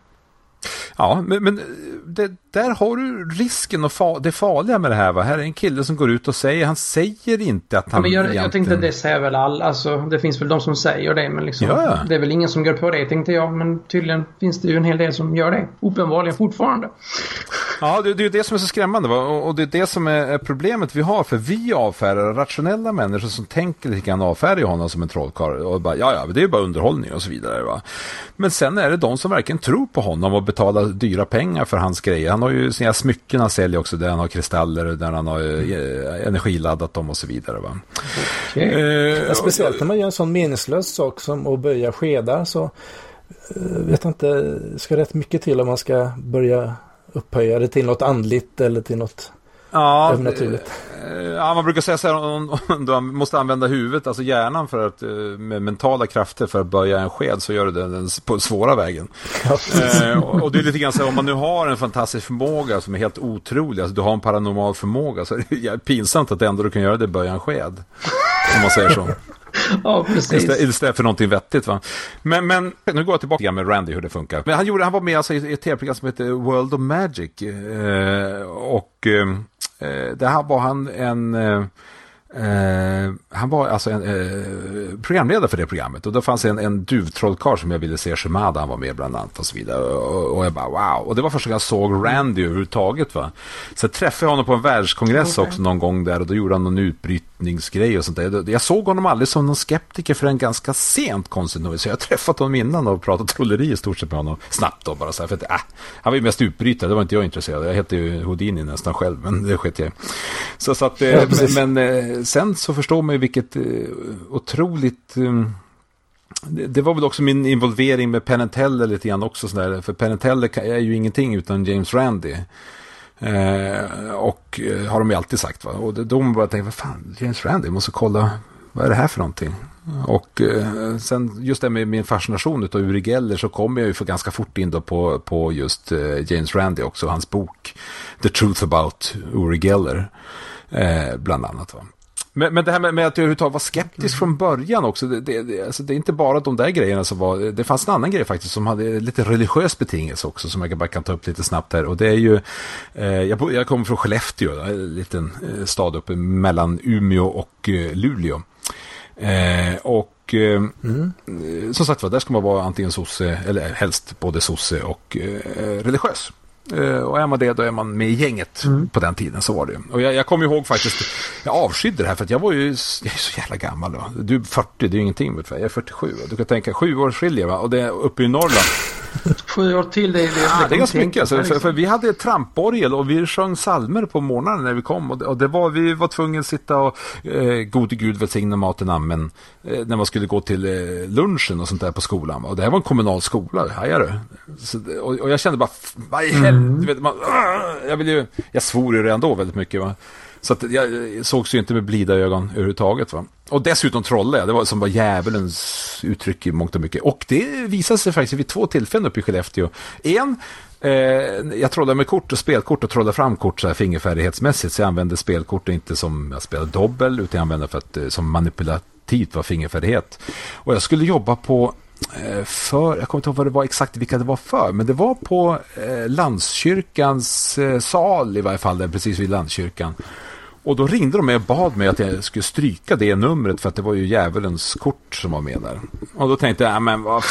Ja, men, men det, där har du risken och fa- det farliga med det här, va? Här är en kille som går ut och säger, han säger inte att han... Ja, men jag, egentligen... jag tänkte att det säger väl alla, alltså, det finns väl de som säger det, men liksom, ja. Det är väl ingen som går på det, tänkte jag, men tydligen finns det ju en hel del som gör det, uppenbarligen fortfarande. Ja, det, det är ju det som är så skrämmande, va? Och, och det är det som är problemet vi har, för vi avfärdar rationella människor som tänker lite grann, avfärda honom som en trollkarl och bara, ja, ja, det är ju bara underhållning och så vidare, va? Men sen är det de som verkligen tror på honom och betalar dyra pengar för hans grejer. Han har ju sina smycken han säljer också, där han har kristaller, där han har eh, energiladdat dem och så vidare, va? Okay. Eh, ja, speciellt när man gör en sån meningslös sak som att böja skedar, så eh, vet jag inte, ska rätt mycket till om man ska börja upphöja det till något andligt eller till något... Ja, ja, man brukar säga så här, du måste använda huvudet, alltså hjärnan, för att med mentala krafter för att böja en sked, så gör du det den svåra vägen. eh, och det är lite grann så här, om man nu har en fantastisk förmåga som är helt otrolig, alltså du har en paranormal förmåga, så är det pinsamt att det ändå du kan göra det, böja en sked, om man säger så. Ja, precis. Istället för någonting vettigt, va? Men, men nu går jag tillbaka med Randy, hur det funkar. Men han, gjorde, han var med alltså i ett T V-program som heter World of Magic, eh, och eh, det här var han en... Eh, Eh, han var alltså en eh, programledare för det programmet, och då fanns en, en duvtrollkarl som jag ville se, Shemada, han var med bland annat och så vidare, och, och jag bara wow, och det var första gången jag såg Randy överhuvudtaget, va? Så jag träffade honom på en världskongress okay. också någon gång där, och då gjorde han någon utbrytningsgrej och sånt där. Jag såg honom aldrig som någon skeptiker för en ganska sent konstigt, så jag har träffat honom innan och pratat trolleri i stort sett med honom snabbt då, bara så här, för att, äh, han var ju mest utbrytare, det var inte jag intresserad, jag hette ju Houdini nästan själv, men det skete jag så, så att, eh, ja, men eh, sen så förstår man ju vilket eh, otroligt... Eh, det, det var väl också min involvering med Penn and Teller lite grann också. Sådär, för Penn and Teller är ju ingenting utan James Randi. Eh, och eh, har de ju alltid sagt. Va? Och då man bara tänker, vad fan, James Randi, måste kolla, vad är det här för någonting? Och eh, sen just det med min fascination utav Uri Geller, så kom jag ju för ganska fort in då på, på just eh, James Randi också. Hans bok The Truth About Uri Geller eh, bland annat, va. Men, men det här med, med att jag överhuvudtaget var skeptisk mm. från början också, det, det, det, alltså det är inte bara de där grejerna som var, det fanns en annan grej faktiskt som hade lite religiös betingelse också, som jag bara kan ta upp lite snabbt här, och det är ju, eh, jag, jag kommer från Skellefteå, en liten stad uppe mellan Umeå och eh, Luleå, eh, och Och, mm. som sagt, där ska man vara antingen sosse, eller helst både sosse och eh, religiös. Eh, och är man det, då är man med i gänget. Mm. På den tiden så var det. Och jag, jag kommer ihåg faktiskt, jag avskydde det här för att jag var ju, jag är så jävla gammal då. Du är fyrtio, det är ju ingenting med, jag är fyrtiosju. Va? Du kan tänka, sju år skiljer, va? Och det är uppe i Norrland. Sju år till det. Det, ja, det är ganska mycket. Alltså, för, för vi hade tramporgel och vi sjöng salmer på morgonen när vi kom. Och det, och det var, vi var tvungna att sitta och eh, gode Gud välsigna maten, amen, eh, när man skulle gå till eh, lunchen och sånt där på skolan. Va? Och det här var en kommunal skola, hajar du? Så, och, och jag kände bara, vad i helvete? Du vet, man, jag, vill ju, jag svor ju redan då väldigt mycket, va? Så att jag sågs ju inte med blida ögon överhuvudtaget, va. Och dessutom trollade jag, det var som var djävulens uttryck i mångt och mycket. Och det visade sig faktiskt vid två tillfällen uppe i Skellefteå. En, eh, jag trollade med kort och spelkort och trollade fram kort så här fingerfärdighetsmässigt. Så jag använde spelkort inte som jag spelade dobbel, utan jag använde för att, som manipulativt var fingerfärdighet. Och jag skulle jobba på... för, jag kommer inte ihåg vad det var exakt, vilka det var för, men det var på eh, landskyrkans eh, sal i varje fall, där, precis vid landskyrkan, och då ringde de mig och bad mig att jag skulle stryka det numret, för att det var ju djävulens kort som var med där, och då tänkte jag, men vad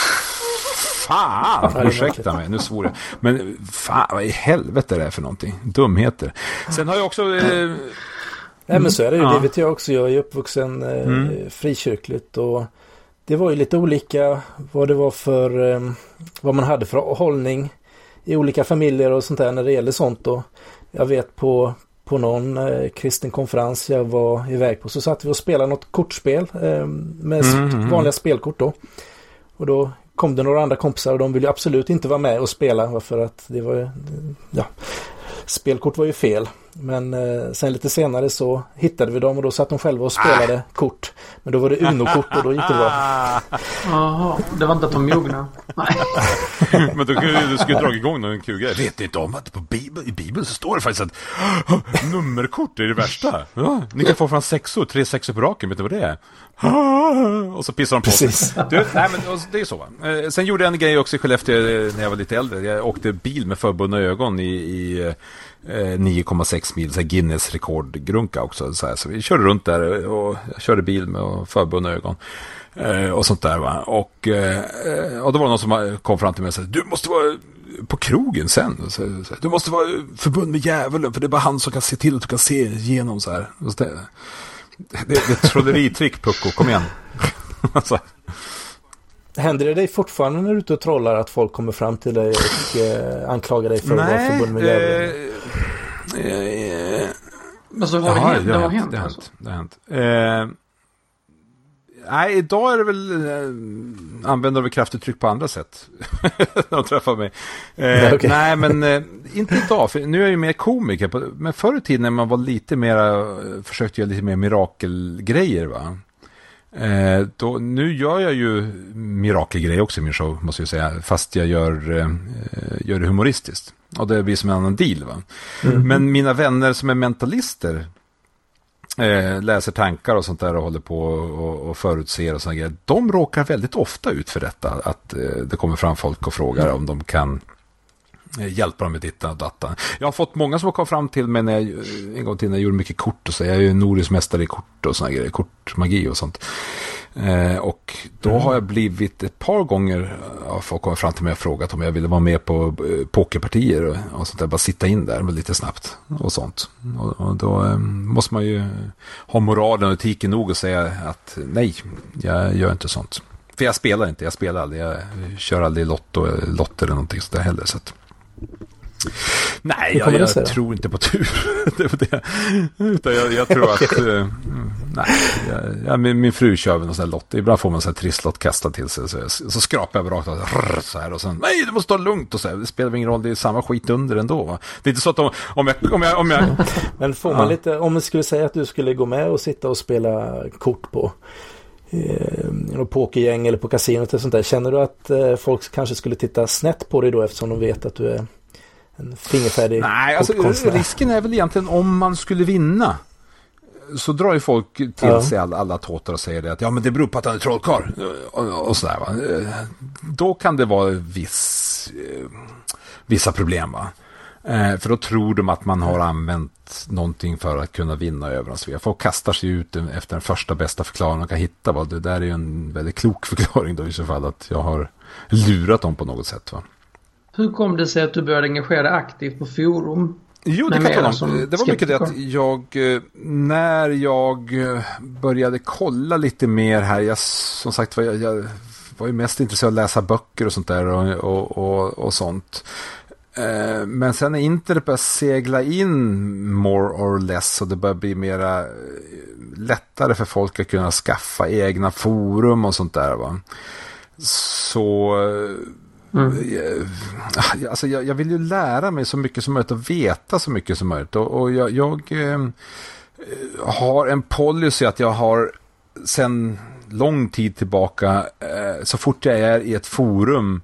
fan, ursäkta mig, nu svor jag, men fan, vad i helvete är det här för någonting, dumheter. Sen har jag också eh, nej, men så är det ju, ja. Det vet jag också, jag är uppvuxen eh, mm. frikyrkligt, och det var ju lite olika vad det var för eh, vad man hade för hållning i olika familjer och sånt där när det gäller sånt då. Jag vet på, på någon eh, kristen konferens jag var iväg på, så satt vi och spelade något kortspel eh, med mm-hmm. vanliga spelkort då. Och då kom det några andra kompisar och de ville absolut inte vara med och spela, för att det var, ja, spelkort var ju fel. Men eh, sen lite senare så hittade vi dem och då satt de själva och spelade ah. kort. Men då var det Uno-kort och då gick det bra. Jaha, det var inte att de jogna. Nej. Men då skulle du skulle dra igång någon kul grej. Vet ni inte om att på Bibeln, i Bibeln så står det faktiskt att nummerkort är det värsta. Ja, ni kan få fram sexor, tre sexor på raken, vet du vad det är? Och så pissar de på. Precis. Du, nej, men det är så va. Sen gjorde jag en grej också i Skellefteå när jag var lite äldre. Jag åkte bil med förbundna ögon i, i nio komma sex mil, så här Guinness rekordgrunka också så här. Så vi körde runt där och jag körde bil med förbundna ögon och sånt där va. Och, och då var det någon som kom fram till mig och sa, du måste vara på krogen sen. Så, så, du måste vara förbund med djävulen, för det är bara han som kan se till att du kan se igenom så här. Och så där. Det är ett trolleritrick, Pucko, kom igen. Alltså. Händer det dig fortfarande när du är ute och trollar att folk kommer fram till dig och eh, anklagar dig för att vara förbund med djävulen? Nej, alltså, det har det har hänt. Det har hänt. Det har hänt. Eh, nej, idag är det väl eh, använder vi kraftuttryck på andra sätt när de träffar mig. Eh, nej, okay. nej, men eh, inte idag, för nu är jag ju mer komiker. På, men förr i tiden när man var lite mer, försökte göra lite mer mirakelgrejer va? Eh, då, nu gör jag ju mirakelgrejer också i min show, måste jag säga. Fast jag gör, eh, gör det humoristiskt. Och det blir som en annan deal va? Mm. Men mina vänner som är mentalister, Eh, läser tankar och sånt där och håller på och, och förutser och sådana grejer. De råkar väldigt ofta ut för detta, att eh, det kommer fram folk och frågar om de kan eh, hjälpa dem med ditta och datta. Jag har fått många som har kommit fram till mig när jag, en gång till när jag gjorde mycket kort och så. Jag är ju Nordisk mästare i kort och sådana grejer, kortmagi och sånt. Eh, och då mm. har jag blivit ett par gånger ja, folk kommer fram till mig och frågat om jag ville vara med på eh, pokerpartier och, och sånt där, bara sitta in där med lite snabbt och sånt. Och, och då eh, måste man ju ha moralen och etiken nog och säga att nej, jag gör inte sånt. För jag spelar inte, jag spelar aldrig, jag kör aldrig lotto, lotter eller någonting sådär heller. Så att nej, jag, jag tror inte på tur. det det. Utan jag, jag tror att uh, nej, jag, jag, min, min fru kör väl någon sån här lott. Ibland får man så här trisslott kastad till sig. Så, jag, så skrapar jag rakt och rrr, så här. Och sen, nej, du måste ta lugnt och så här. Det spelar ingen roll, det är samma skit under ändå va? Det är inte så att om, om jag... Om jag, om jag men får man ja. lite... Om man skulle säga att du skulle gå med och sitta och spela kort på något pokergäng eller på kasinot och sånt där. Känner du att eh, folk kanske skulle titta snett på dig då eftersom de vet att du är en fingerfärdig Nej, alltså risken är väl egentligen om man skulle vinna så drar ju folk till ja. sig alla, alla tåtar och säger det att ja, men det beror på att han är trollkarl och, och sådär va. Då kan det vara viss, vissa problem va. För då tror de att man har använt någonting för att kunna vinna över oss. Folk kastar sig ut efter den första bästa förklaringen de kan hitta va. Det där är ju en väldigt klok förklaring då i så fall att jag har lurat dem på något sätt va. Hur kom det sig att du började engagera aktivt på forum? Jo, det, kan jag som det var mycket det att jag, när jag började kolla lite mer här, jag, som sagt var jag, jag var ju mest intresserad av att läsa böcker och sånt där och, och, och, och sånt. Men sen är inte det började segla in more or less och det börjar bli mera lättare för folk att kunna skaffa egna forum och sånt där va. Så... Mm. Jag, alltså jag, jag vill ju lära mig så mycket som möjligt och veta så mycket som möjligt och, och jag, jag eh, har en policy att jag har sedan lång tid tillbaka eh, så fort jag är i ett forum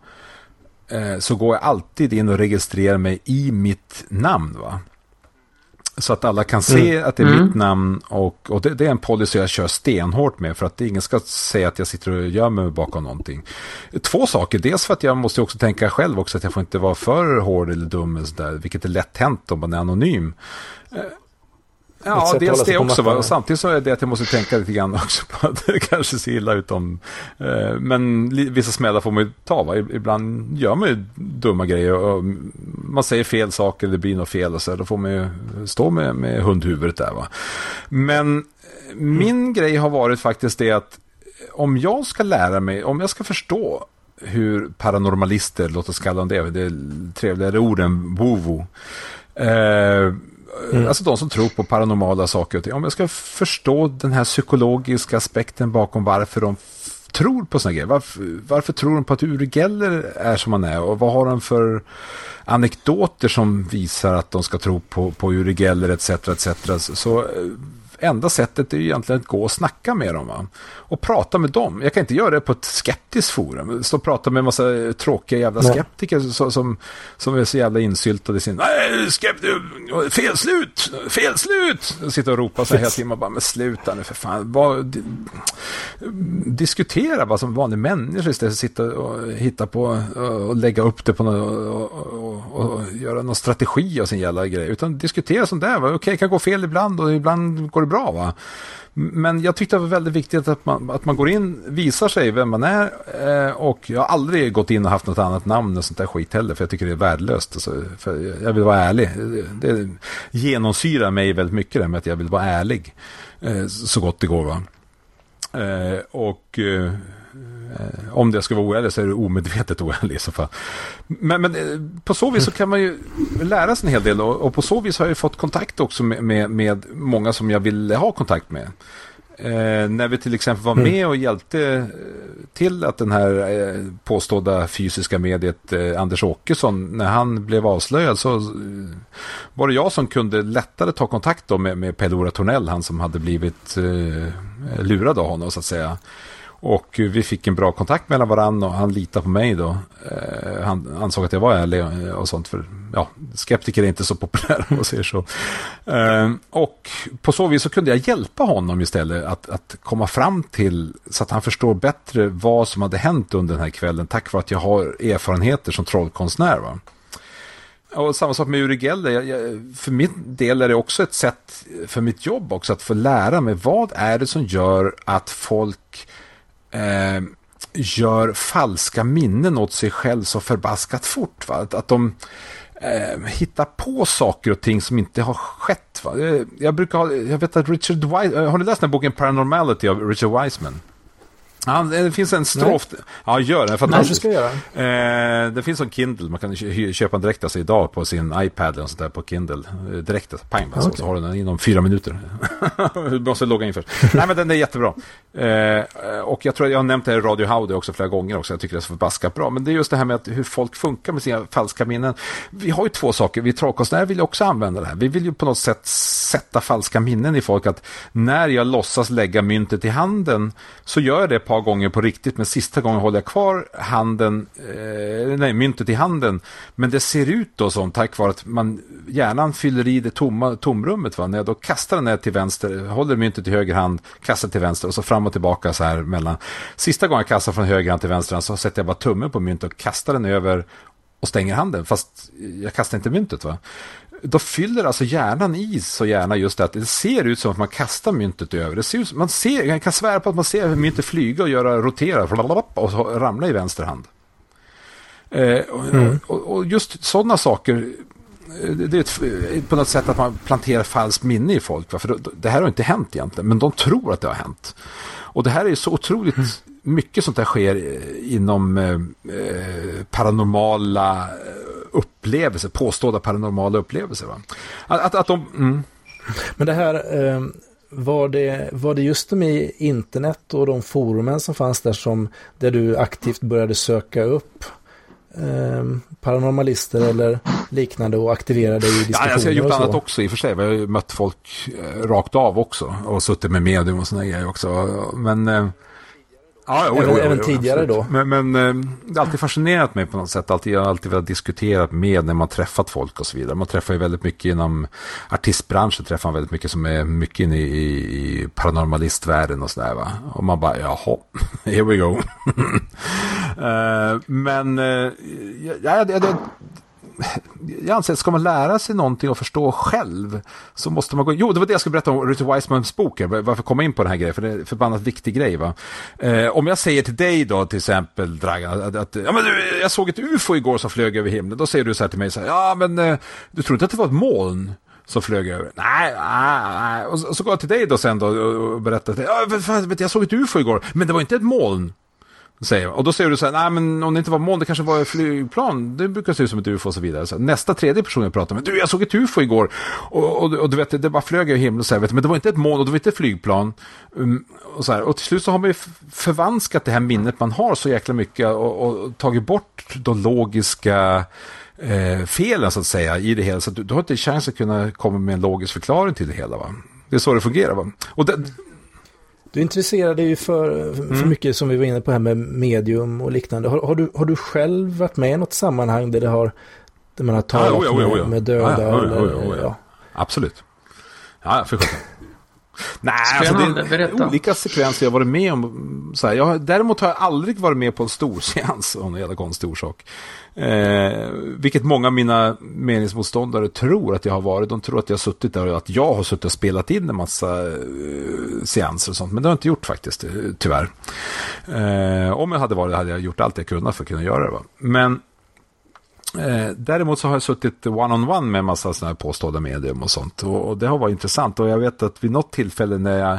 eh, så går jag alltid in och registrerar mig i mitt namn va? Så att alla kan se mm. att det är mm. mitt namn och, och det, det är en policy jag kör stenhårt med för att ingen ska säga att jag sitter och gömmer mig bakom någonting. Två saker, dels för att jag måste också tänka själv också att jag får inte vara för hård eller dum eller sådär, vilket är lätt hänt om man är anonym. Ja, dels det också. Va? Och samtidigt så är det att jag måste tänka lite grann också på att det kanske ser illa ut om... Eh, men vissa smällar får man ju ta. Va? Ibland gör man ju dumma grejer. Och man säger fel saker eller det blir något fel. Och så, då får man ju stå med, med hundhuvudet där. Va? Men min mm. grej har varit faktiskt det att om jag ska lära mig, om jag ska förstå hur paranormalister, låt oss kalla dem det, det är trevligare ord än bovo. Eh... Mm. Alltså de som tror på paranormala saker. Om jag ska förstå den här psykologiska aspekten bakom varför de f- tror på såna grejer. Varför, varför tror de på att Uri Geller är som han är? Och vad har de för anekdoter som visar att de ska tro på, på Uri Geller et cetera et cetera. Så enda sättet är ju egentligen att gå och snacka med dem, va? Och prata med dem. Jag kan inte göra det på ett skeptiskt forum. Stå och prata med en massa tråkiga jävla skeptiker som, som, som är så jävla insyltade i sin nej, skepti- fel slut! Fel slut! Och sitta och ropa så här hela tiden och bara, men sluta nu för fan. Bara, di- diskutera vad som vanliga människor istället för att sitta och hitta på och lägga upp det på något och, och, och, och göra någon strategi av sin jävla grej. Utan diskutera som det här, va? Okej, kan gå fel ibland och ibland går det bra, va? Men jag tyckte det var väldigt viktigt att man, att man går in, visar sig vem man är, eh, och jag har aldrig gått in och haft något annat namn och sånt där skit heller, för jag tycker det är värdelöst. Alltså, för jag vill vara ärlig. Det, det genomsyrar mig väldigt mycket det med att jag vill vara ärlig eh, så gott det går, va? Eh, och eh, om det ska vara oärlig så är det omedvetet oärlig i så fall. Men, men på så vis så kan man ju lära sig en hel del, och, och på så vis har jag fått kontakt också med, med, med många som jag ville ha kontakt med. Eh, när vi till exempel var med och hjälpte till att den här eh, påstådda fysiska mediet eh, Anders Åkesson, när han blev avslöjad, så eh, var det jag som kunde lättare ta kontakt då med, med Pedro-Ora Tornell, han som hade blivit eh, lurad av honom så att säga. Och vi fick en bra kontakt mellan varandra och han litade på mig då. Eh, han ansåg att jag var ärlig och sånt, för ja, skeptiker är inte så populära om man säger så. Eh, och på så vis så kunde jag hjälpa honom istället att, att komma fram till så att han förstår bättre vad som hade hänt under den här kvällen, tack vare att jag har erfarenheter som trollkonstnär, va? Och samma sak med Uri Geller. Jag, jag, för min del är det också ett sätt för mitt jobb också att få lära mig vad är det som gör att folk Eh, gör falska minnen åt sig själv så förbaskat fort, va? Att, att de eh, hittar på saker och ting som inte har skett, va? Jag, jag brukar ha, jag vet att Richard Wiseman, har ni läst den boken Paranormality av Richard Wiseman? Han, det finns en strof. Nej. Ja, gör det. Nej, det ska jag göra. Eh, det finns en Kindle. Man kan köpa den direkt alltså idag på sin iPad eller sånt där på Kindle. Direkt alltså, pang, alltså, okay. Så har du den inom fyra minuter. Du måste logga in först. Nej, men den är jättebra. Eh, och jag tror att jag har nämnt det här i Radio Howdy också flera gånger också. Jag tycker det är så förbaskat bra. Men det är just det här med att hur folk funkar med sina falska minnen. Vi har ju två saker. Vi trollkonstnärer vill ju också använda det här. Vi vill ju på något sätt sätta falska minnen i folk. Att när jag låtsas lägga myntet i handen så gör jag det par gånger på riktigt, men sista gången håller jag kvar handen, eh, nej, myntet i handen, men det ser ut då som, tack vare att man, hjärnan fyller i det tomma, tomrummet, va? När jag då kastar den här till vänster, håller myntet i höger hand, kastar till vänster och så fram och tillbaka så här mellan, sista gången jag kastar från höger hand till vänster hand så sätter jag bara tummen på myntet och kastar den över och stänger handen, fast jag kastar inte myntet, va? Då fyller alltså hjärnan i så gärna just det att det ser ut som att man kastar myntet över. Det ser ut som, man ser, jag kan svära på att man ser hur myntet flyger och göra, rotera och ramla i vänster hand. Eh, och, mm. och, och just sådana saker, det är ett, på något sätt att man planterar falskt minne i folk. Va? För det, det här har inte hänt egentligen, men de tror att det har hänt. Och det här är ju så otroligt mm. mycket sånt där sker inom eh, paranormala upplevelser, påstådda paranormala upplevelser, va? Att, att, att de... Mm. Men det här, eh, var, det, var det just de i internet och de forumen som fanns där som, där du aktivt började söka upp eh, paranormalister eller liknande och aktiverade i diskussioner? Ja, alltså jag har gjort annat också i och för sig. Jag har ju mött folk eh, rakt av också och suttit med medium och såna grejer också. Men... Eh, Ja, jo, även, jo, jo, även tidigare absolut. Då. Men, men det har alltid fascinerat mig på något sätt. Alltid, jag har alltid velat diskutera med när man träffat folk och så vidare. Man träffar ju väldigt mycket inom artistbranschen, träffar man väldigt mycket som är mycket inne i, i paranormalistvärlden och sådär, va? Och man bara, jaha, here we go. uh, men uh, ja, det, det, jag anser att ska man lära sig någonting och förstå själv så måste man gå... Jo, det var det jag skulle berätta om Richard Wisemans bok. Varför komma in på den här grejen? För det är en förbannat viktig grej, va? Eh, om jag säger till dig då till exempel, Dragan, att, att ja, men du, jag såg ett U F O igår som flög över himlen. Då säger du så här till mig så här, ja men eh, du tror inte att det var ett moln som flög över? Nej, nej, nej. Och, och så går jag till dig då sen då och berättar att ja, jag såg ett U F O igår, men det var inte ett moln. Säger, och då säger du så här, nej men om det inte var moln, det kanske var flygplan, det brukar se ut som ett U F O och så vidare. Så nästa tredje person jag pratar med, du jag såg ett U F O igår och, och, och du vet, det bara flög över himlen och så här, vet, men det var inte ett moln och det var inte ett flygplan um, och så här. Och till slut så har man ju förvanskat det här minnet man har så jäkla mycket och, och tagit bort de logiska eh, felen så att säga i det hela, så att du, du har inte chans att kunna komma med en logisk förklaring till det hela, va? Det är så det fungerar, va? Och det, du intresserade ju för, för mm. mycket som vi var inne på här med medium och liknande. Har, har, du, har du själv varit med i något sammanhang där det har, där man har talat ah, oja, oja, oja. Med, med döda? Ah, ja, oja, oja, oja. Ja. Absolut. Ja, för sjutton. Nej, alltså det är olika sekvenser jag har varit med om. Så här, jag, däremot har jag aldrig varit med på en stor seans om en jävla konstig orsak. Eh, vilket många av mina meningsmotståndare tror att jag har varit. De tror att jag har suttit där och att jag har suttit och spelat in en massa eh, seanser och sånt. Men det har jag inte gjort faktiskt, tyvärr. Eh, om jag hade varit hade jag gjort allt jag kunde för att kunna göra det. Va? Men Eh, däremot så har jag suttit one-on-one med en massa sådana här påstådda medium och sånt, och, och det har varit intressant. Och jag vet att vid något tillfälle när jag,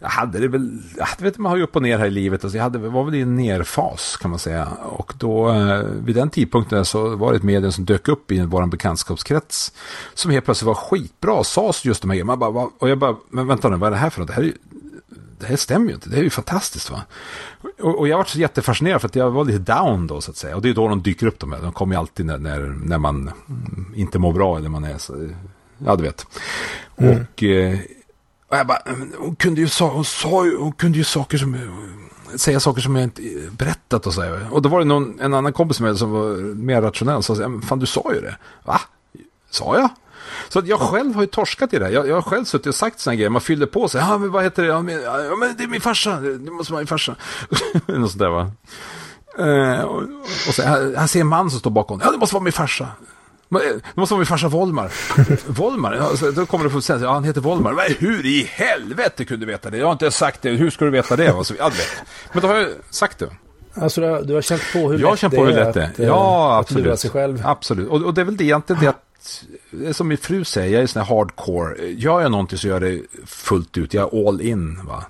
jag hade det väl, jag vet, man har ju upp och ner här i livet, alltså jag hade, var väl i en nerfas kan man säga, och då eh, vid den tidpunkten så var det ett medium som dök upp i vår bekantskapskrets som helt plötsligt var skitbra, sa just de här grejerna, bara, va? Och jag bara, men vänta nu, vad är det här för något? Det här är ju, det här stämmer ju inte, det är ju fantastiskt, va? Och, och jag var så jättefascinerad för att jag var lite down då så att säga, och det är då de dyker upp, de här, de kommer ju alltid när, när, när man inte mår bra eller man är så, ja du vet. Mm. Och, och jag bara, hon kunde ju, sa, hon sa ju, hon kunde ju saker som, säga saker som jag inte berättat och så här. Och då var det någon, en annan kompis med som var mer rationell som sa, fan du sa ju det, va? Sa jag? Så att jag själv har ju torskat i det här. Jag, jag har själv suttit och sagt såna grejer. Man fyller på sig. Ja, men vad heter det? Ja, men, ja, men det är min farsa. Det måste vara min farsa. Något sådär, va? Eh, och, och så, här, här ser en man som står bakom. Ja, det måste vara min farsa. Det måste vara min farsa Volmar. Volmar? Ja, så, då kommer du få säga, ja, han heter Volmar. Men hur i helvete kunde du veta det? Jag har inte sagt det. Hur ska du veta det? Alltså, jag vet. Men då har jag sagt det. Alltså du har, du har känt på hur lätt det är. Jag har känt på hur lätt det är. Att, ja, absolut. Att lura sig själv. Absolut. Och, och det är väl det egentligen det att som min fru säger, jag är sån här hardcore. Gör jag någonting så gör det fullt ut. Jag är all in, va?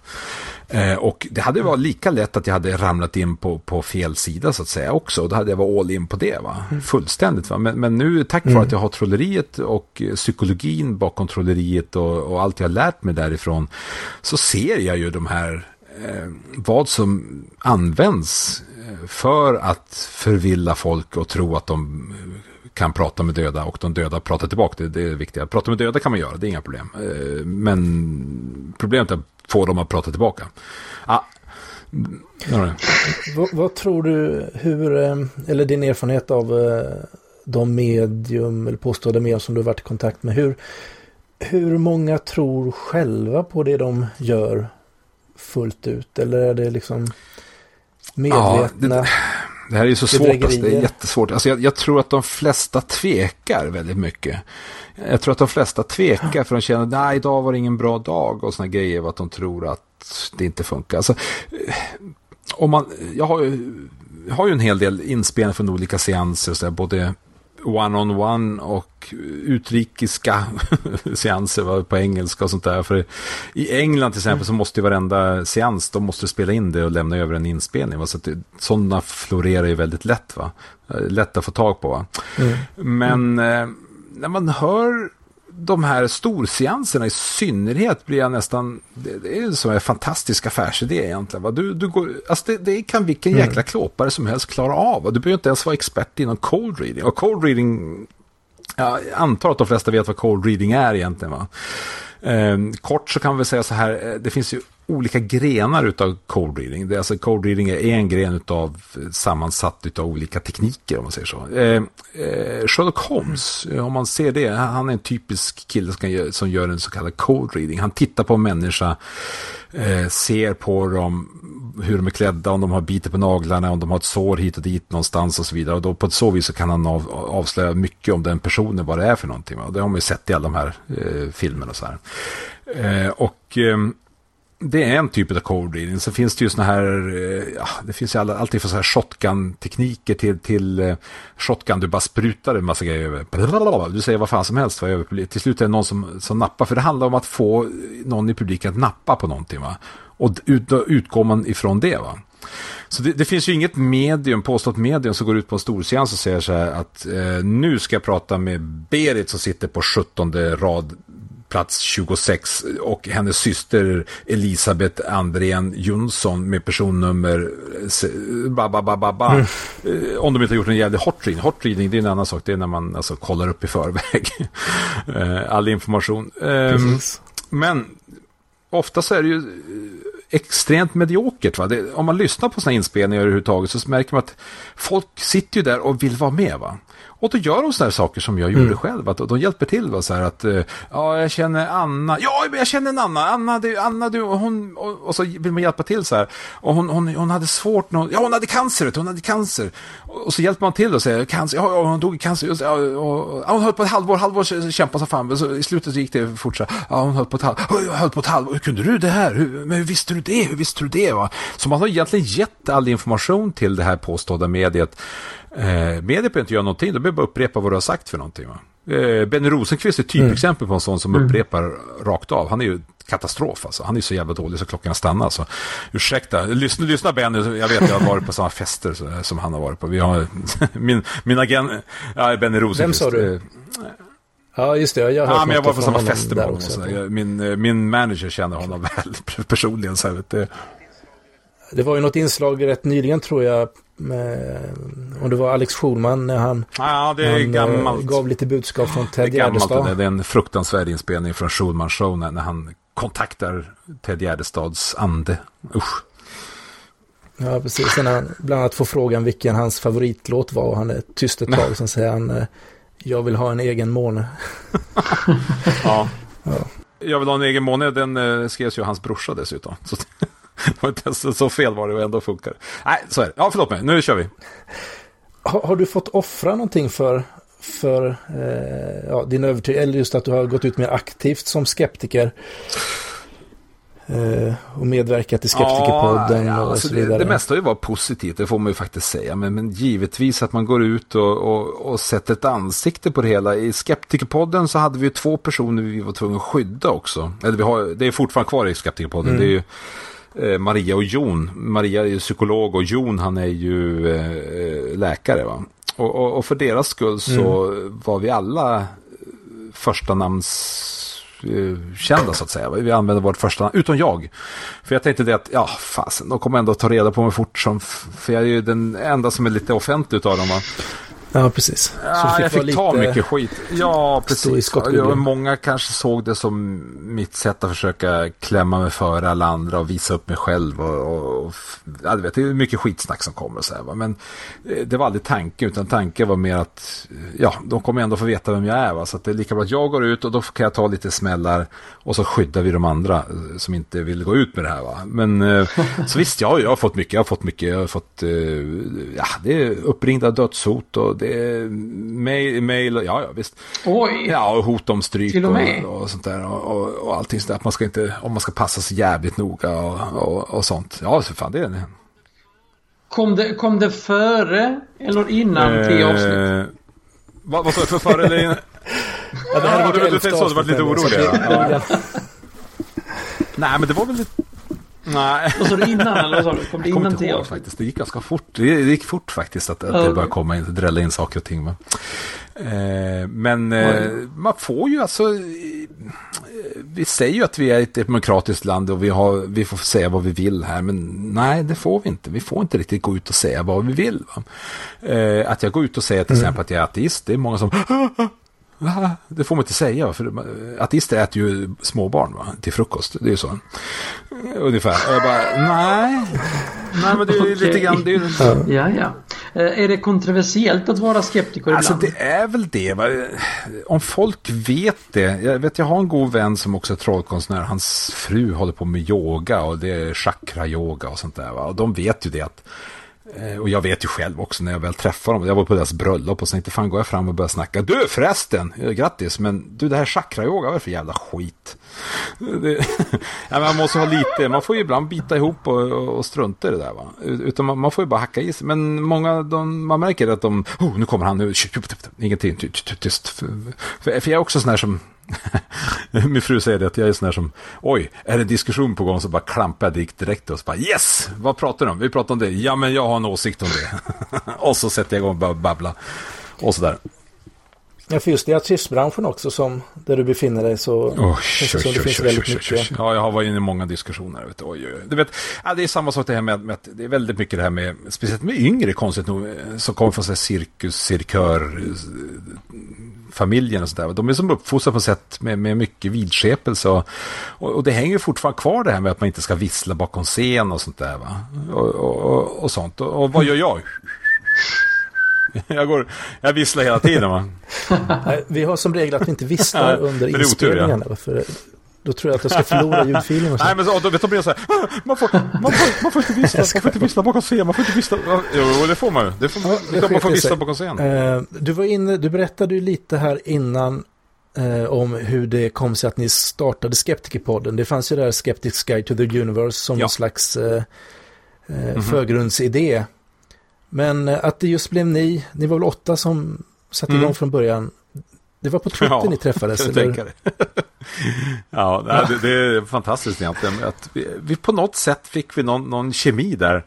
Eh, och det hade varit lika lätt att jag hade ramlat in på, på fel sida så att säga också. Och då hade jag varit all in på det, va? Mm. Fullständigt, va? Men, men nu, tack vare mm. att jag har trolleriet och psykologin bakom trolleriet och, och allt jag har lärt mig därifrån, så ser jag ju de här eh, vad som används för att förvilla folk och tro att de kan prata med döda och de döda pratar tillbaka. Det, det är viktigt. Prata med döda kan man göra, det är inga problem. Men problemet är att få dem att prata tillbaka. Ah. Ja, vad, vad tror du, hur, eller din erfarenhet av de medium eller påstådda medium som du har varit i kontakt med, hur, hur många tror själva på det de gör fullt ut? Eller är det liksom medvetna... Ja, det... Det här är ju så svårt, alltså, det är jättesvårt. Alltså, jag, jag tror att de flesta tvekar väldigt mycket. Jag tror att de flesta tvekar för de känner att nej, idag var det ingen bra dag och såna grejer, att de tror att det inte funkar. Alltså, om man, jag, har ju, jag har ju en hel del inspelningar från olika seanser, så där, både one-on-one och utrikiska seanser på engelska och sånt där. För i England till exempel så måste ju varenda seans, de måste spela in det och lämna över en inspelning. Va? Så att sådana florerar ju väldigt lätt, va? Lätt att få tag på. Va? Mm. Men eh, när man hör de här storseanserna i synnerhet blir jag nästan, det, det är ju som en fantastisk affärsidé egentligen. Va? Du, du går, alltså det, det kan vilken jäkla mm. klåpare som helst klara av. Va? Du behöver inte ens vara expert inom cold reading. Och cold reading, jag antar att de flesta vet vad cold reading är egentligen. Va? Eh, kort så kan vi säga så här, det finns ju olika grenar utav cold reading. Det är alltså, cold reading är en gren utav sammansatt utav olika tekniker om man säger så. Eh, eh, Sherlock Holmes, mm. om man ser det, han är en typisk kille som, gör, som gör en så kallad cold reading. Han tittar på en människa, eh, ser på dem, hur de är klädda, om de har biter på naglarna, om de har ett sår hit och dit någonstans och så vidare. Och då på ett så vis så kan han av, avslöja mycket om den personen, vad det är för någonting. Och det har man ju sett i alla de här eh, filmerna och så här. Eh, och eh, det är en typ av cold reading. Så finns det ju såna här, ja, det finns ju alla, alltid för så här shotgun-tekniker till, till shotgun, du bara sprutar en massa grejer över. Du säger vad fan som helst. Vad över. Till slut är det någon som, som nappar, för det handlar om att få någon i publiken att nappa på någonting, va? Och ut, då utgår man ifrån det, va? Så det, det finns ju inget medium, påstått medium, som går ut på en storseans och säger så här att eh, nu ska jag prata med Berit som sitter på sjuttonde rad, plats tjugosex, och hennes syster Elisabeth Andrén Jonsson med personnummer ba, ba, ba, ba, ba. Mm. Om de inte har gjort en jävla hot reading. Hot reading, det är en annan sak, det är när man alltså kollar upp i förväg all information. Precis. Men ofta så är det ju extremt mediokert, va? Det, om man lyssnar på såna inspelningar överhuvudtaget så märker man att folk sitter ju där och vill vara med, va? Och då gör de såna här saker som jag gjorde mm. själv, att de hjälper till, va? Så här att ja, jag känner Anna, ja, jag känner en Anna, Anna, du, Anna, du, och hon, och, och så vill man hjälpa till så här, och hon, hon, hon hade svårt, hon, ja, hon hade cancer, hon hade cancer, och, och så hjälper man till och säger cancer, ja, ja, hon dog i cancer, ja, och, ja, hon höll på ett halvår, halvår kämpade så fan, så i slutet gick det fortsatt, ja, hon höll på ett halvår, höll på ett halvår, hur kunde du det här, hur, men hur visste du det, hur visste du det, va? Så man har egentligen gett all information till det här påstådda mediet. Eh, medier behöver inte göra någonting, de behöver bara upprepa vad du har sagt för någonting, va? Eh, Ben Rosenqvist är ett typexempel mm. på en sån som mm. upprepar rakt av. Han är ju katastrof, alltså. Han är ju så jävla dålig så klockan stannar, alltså. Ursäkta, lyssna, lyssna Ben, jag vet, jag har varit på samma fester så, som han har varit på. Vi har, min, min agent, ja, Ben Rosenqvist. Vem sa du? Eh, Ja, just det. Jag, ja, men jag var på samma fester med honom. Så min, min manager känner honom väl personligen. Så vet det. Det var ju något inslag rätt nyligen, tror jag, med, om det var Alex Schulman, när han, ja, det är han gav lite budskap från Ted Gärdestad. Det, det är en fruktansvärd inspelning från Schulmans show när, när han kontaktar Ted Gärdestads ande. Usch. Ja, precis. När han bland annat får frågan vilken hans favoritlåt var och han är tyst ett tag, sen säger han... Jag vill ha en egen måne. Ja. Ja. Jag vill ha en egen måne, den eh, skrevs ju hans brorsa dessutom. Så, så, så fel var det och ändå funkar. Nej, så är det. Ja, förlåt mig. Nu kör vi. Har, har du fått offra någonting för, för eh, ja, din övertygelse? Eller just att du har gått ut mer aktivt som skeptiker? Och medverkat i Skeptikerpodden, ja, ja, och alltså så vidare. Det, det mesta har ju varit positivt, det får man ju faktiskt säga, men, men givetvis att man går ut och, och, och sätter ett ansikte på det hela. I Skeptikerpodden så hade vi ju två personer vi var tvungna att skydda också, eller vi har, det är fortfarande kvar i Skeptikerpodden, mm. det är ju eh, Maria och Jon. Maria är ju psykolog och Jon, han är ju eh, läkare, va? Och, och, och för deras skull så mm. var vi alla första namns kända, så att säga. Vi använde vårt första namn, utom jag. För jag tänkte det att, ja, fasen, de kommer ändå ta reda på mig fort som, för jag är ju den enda som är lite offentlig utav dem, va? Ja, precis. Ja, så fick jag fick lite... ta mycket skit. Ja, precis. Ja, många kanske såg det som mitt sätt att försöka klämma mig för alla andra och visa upp mig själv. Och, och, och, ja, du vet, det är mycket skitsnack som kommer. Så här, va? Men det var aldrig tanken, utan tanken var mer att ja, de kommer ändå få veta vem jag är. Va? Så att det är lika bra att jag går ut och då kan jag ta lite smällar och så skyddar vi de andra som inte vill gå ut med det här. Va? Men så visst, jag, jag har fått mycket. Jag har fått mycket. Jag har fått ja, det är uppringda dödshot och det mail, mail och, ja, ja, visst. Oj. Ja, och hot om stryk och, och sånt där och, och, och allting sånt där. Att man ska inte, om man ska passa sig jävligt noga och, och, och sånt. Ja, så fan det är det. Kom det, kom det före eller innan eh, tio avsnitt? Vad, vad sa du för före eller innan? Ja, det hade varit du, du tänkte så, det var lite oroligare. Nej, men det var väl lite... Nej. Och så det innan eller så kom det innan till faktiskt. Det gick ganska fort. Det gick fort faktiskt att, att det började komma in, drälla in saker och ting. Men, eh, men eh, man får ju alltså. Vi säger ju att vi är ett demokratiskt land och vi, har, vi får säga vad vi vill här, men nej, det får vi inte. Vi får inte riktigt gå ut och säga vad vi vill. Va? Eh, att jag går ut och säger till exempel mm. att jag är ateist, det är många som. Det får man inte säga, för ateister äter ju småbarn, va, till frukost, det är ju så ungefär. Och jag bara, nej nej men det är ju lite grann det är ju... ja, ja. Är det kontroversiellt att vara skeptiker ibland? Alltså det är väl det, va? Om folk vet det, jag vet, jag har en god vän som också är trollkonstnär, hans fru håller på med yoga och det är chakra yoga och sånt där, va? Och de vet ju det att, och jag vet ju själv också när jag väl träffar dem, jag var på deras bröllop och sen inte fan går jag fram och börjar snacka, du förresten, grattis, men du, det här chakrayoga, vad är det för jävla skit? Det, ja, man måste ha lite, man får ju ibland bita ihop och, och strunta i det där, va? Utan man, man får ju bara hacka i sig, men många, de, man märker att de, oh, nu kommer han, nu ingenting, tyst, för, för jag är också sån här som Min fru säger det att jag är sån här som, oj, är det diskussion på gång, så bara klampar jag direkt, direkt och så bara, yes, vad pratar du om? Vi pratar om det. Ja, men jag har en åsikt om det. Och så sätter jag igång och babbla. Och sådär. Ja, för just det, artistbranschen också, som där du befinner dig, så oh, tjur, tjur, det finns tjur, väldigt tjur, mycket. Tjur. Ja, jag har varit inne i många diskussioner. Vet du. Oj, oj, oj. Du vet, ja, det är samma sak det här med, med att det är väldigt mycket det här med, speciellt med yngre konstigt nog, som kommer från så här cirkus, cirkör, familjen och sådär. De är som uppfostrade på sätt med, med mycket vidskepelse och, och, och det hänger fortfarande kvar det här med att man inte ska vissla bakom scen och sånt där, va? Och, och, och sånt. Och, och vad gör jag? Jag, går, jag visslar hela tiden, va? Nej, vi har som regel att vi inte visslar under inspelningarna, ja. För då tror jag att jag ska förlora ljudfilen och så. Nej, men så, då vet jag så här, man får, man får, man får inte vissla, man får inte vissla bakom scen, man får inte vissla. Jo, det får man ju. Det får man, ja, det man får vissla bakom scen. Eh, du var inne, du berättade ju lite här innan eh, om hur det kom sig att ni startade Skeptikerpodden. Det fanns ju där Skeptics Guide to the Universe som ja. en slags eh, mm-hmm. förgrundsidé. Men att det just blev ni, ni var väl åtta som satte igång mm. från början. Det var på Twitter ja, ni träffades, eller? Ja, det, det är fantastiskt egentligen. Att vi, vi på något sätt fick vi någon, någon kemi där.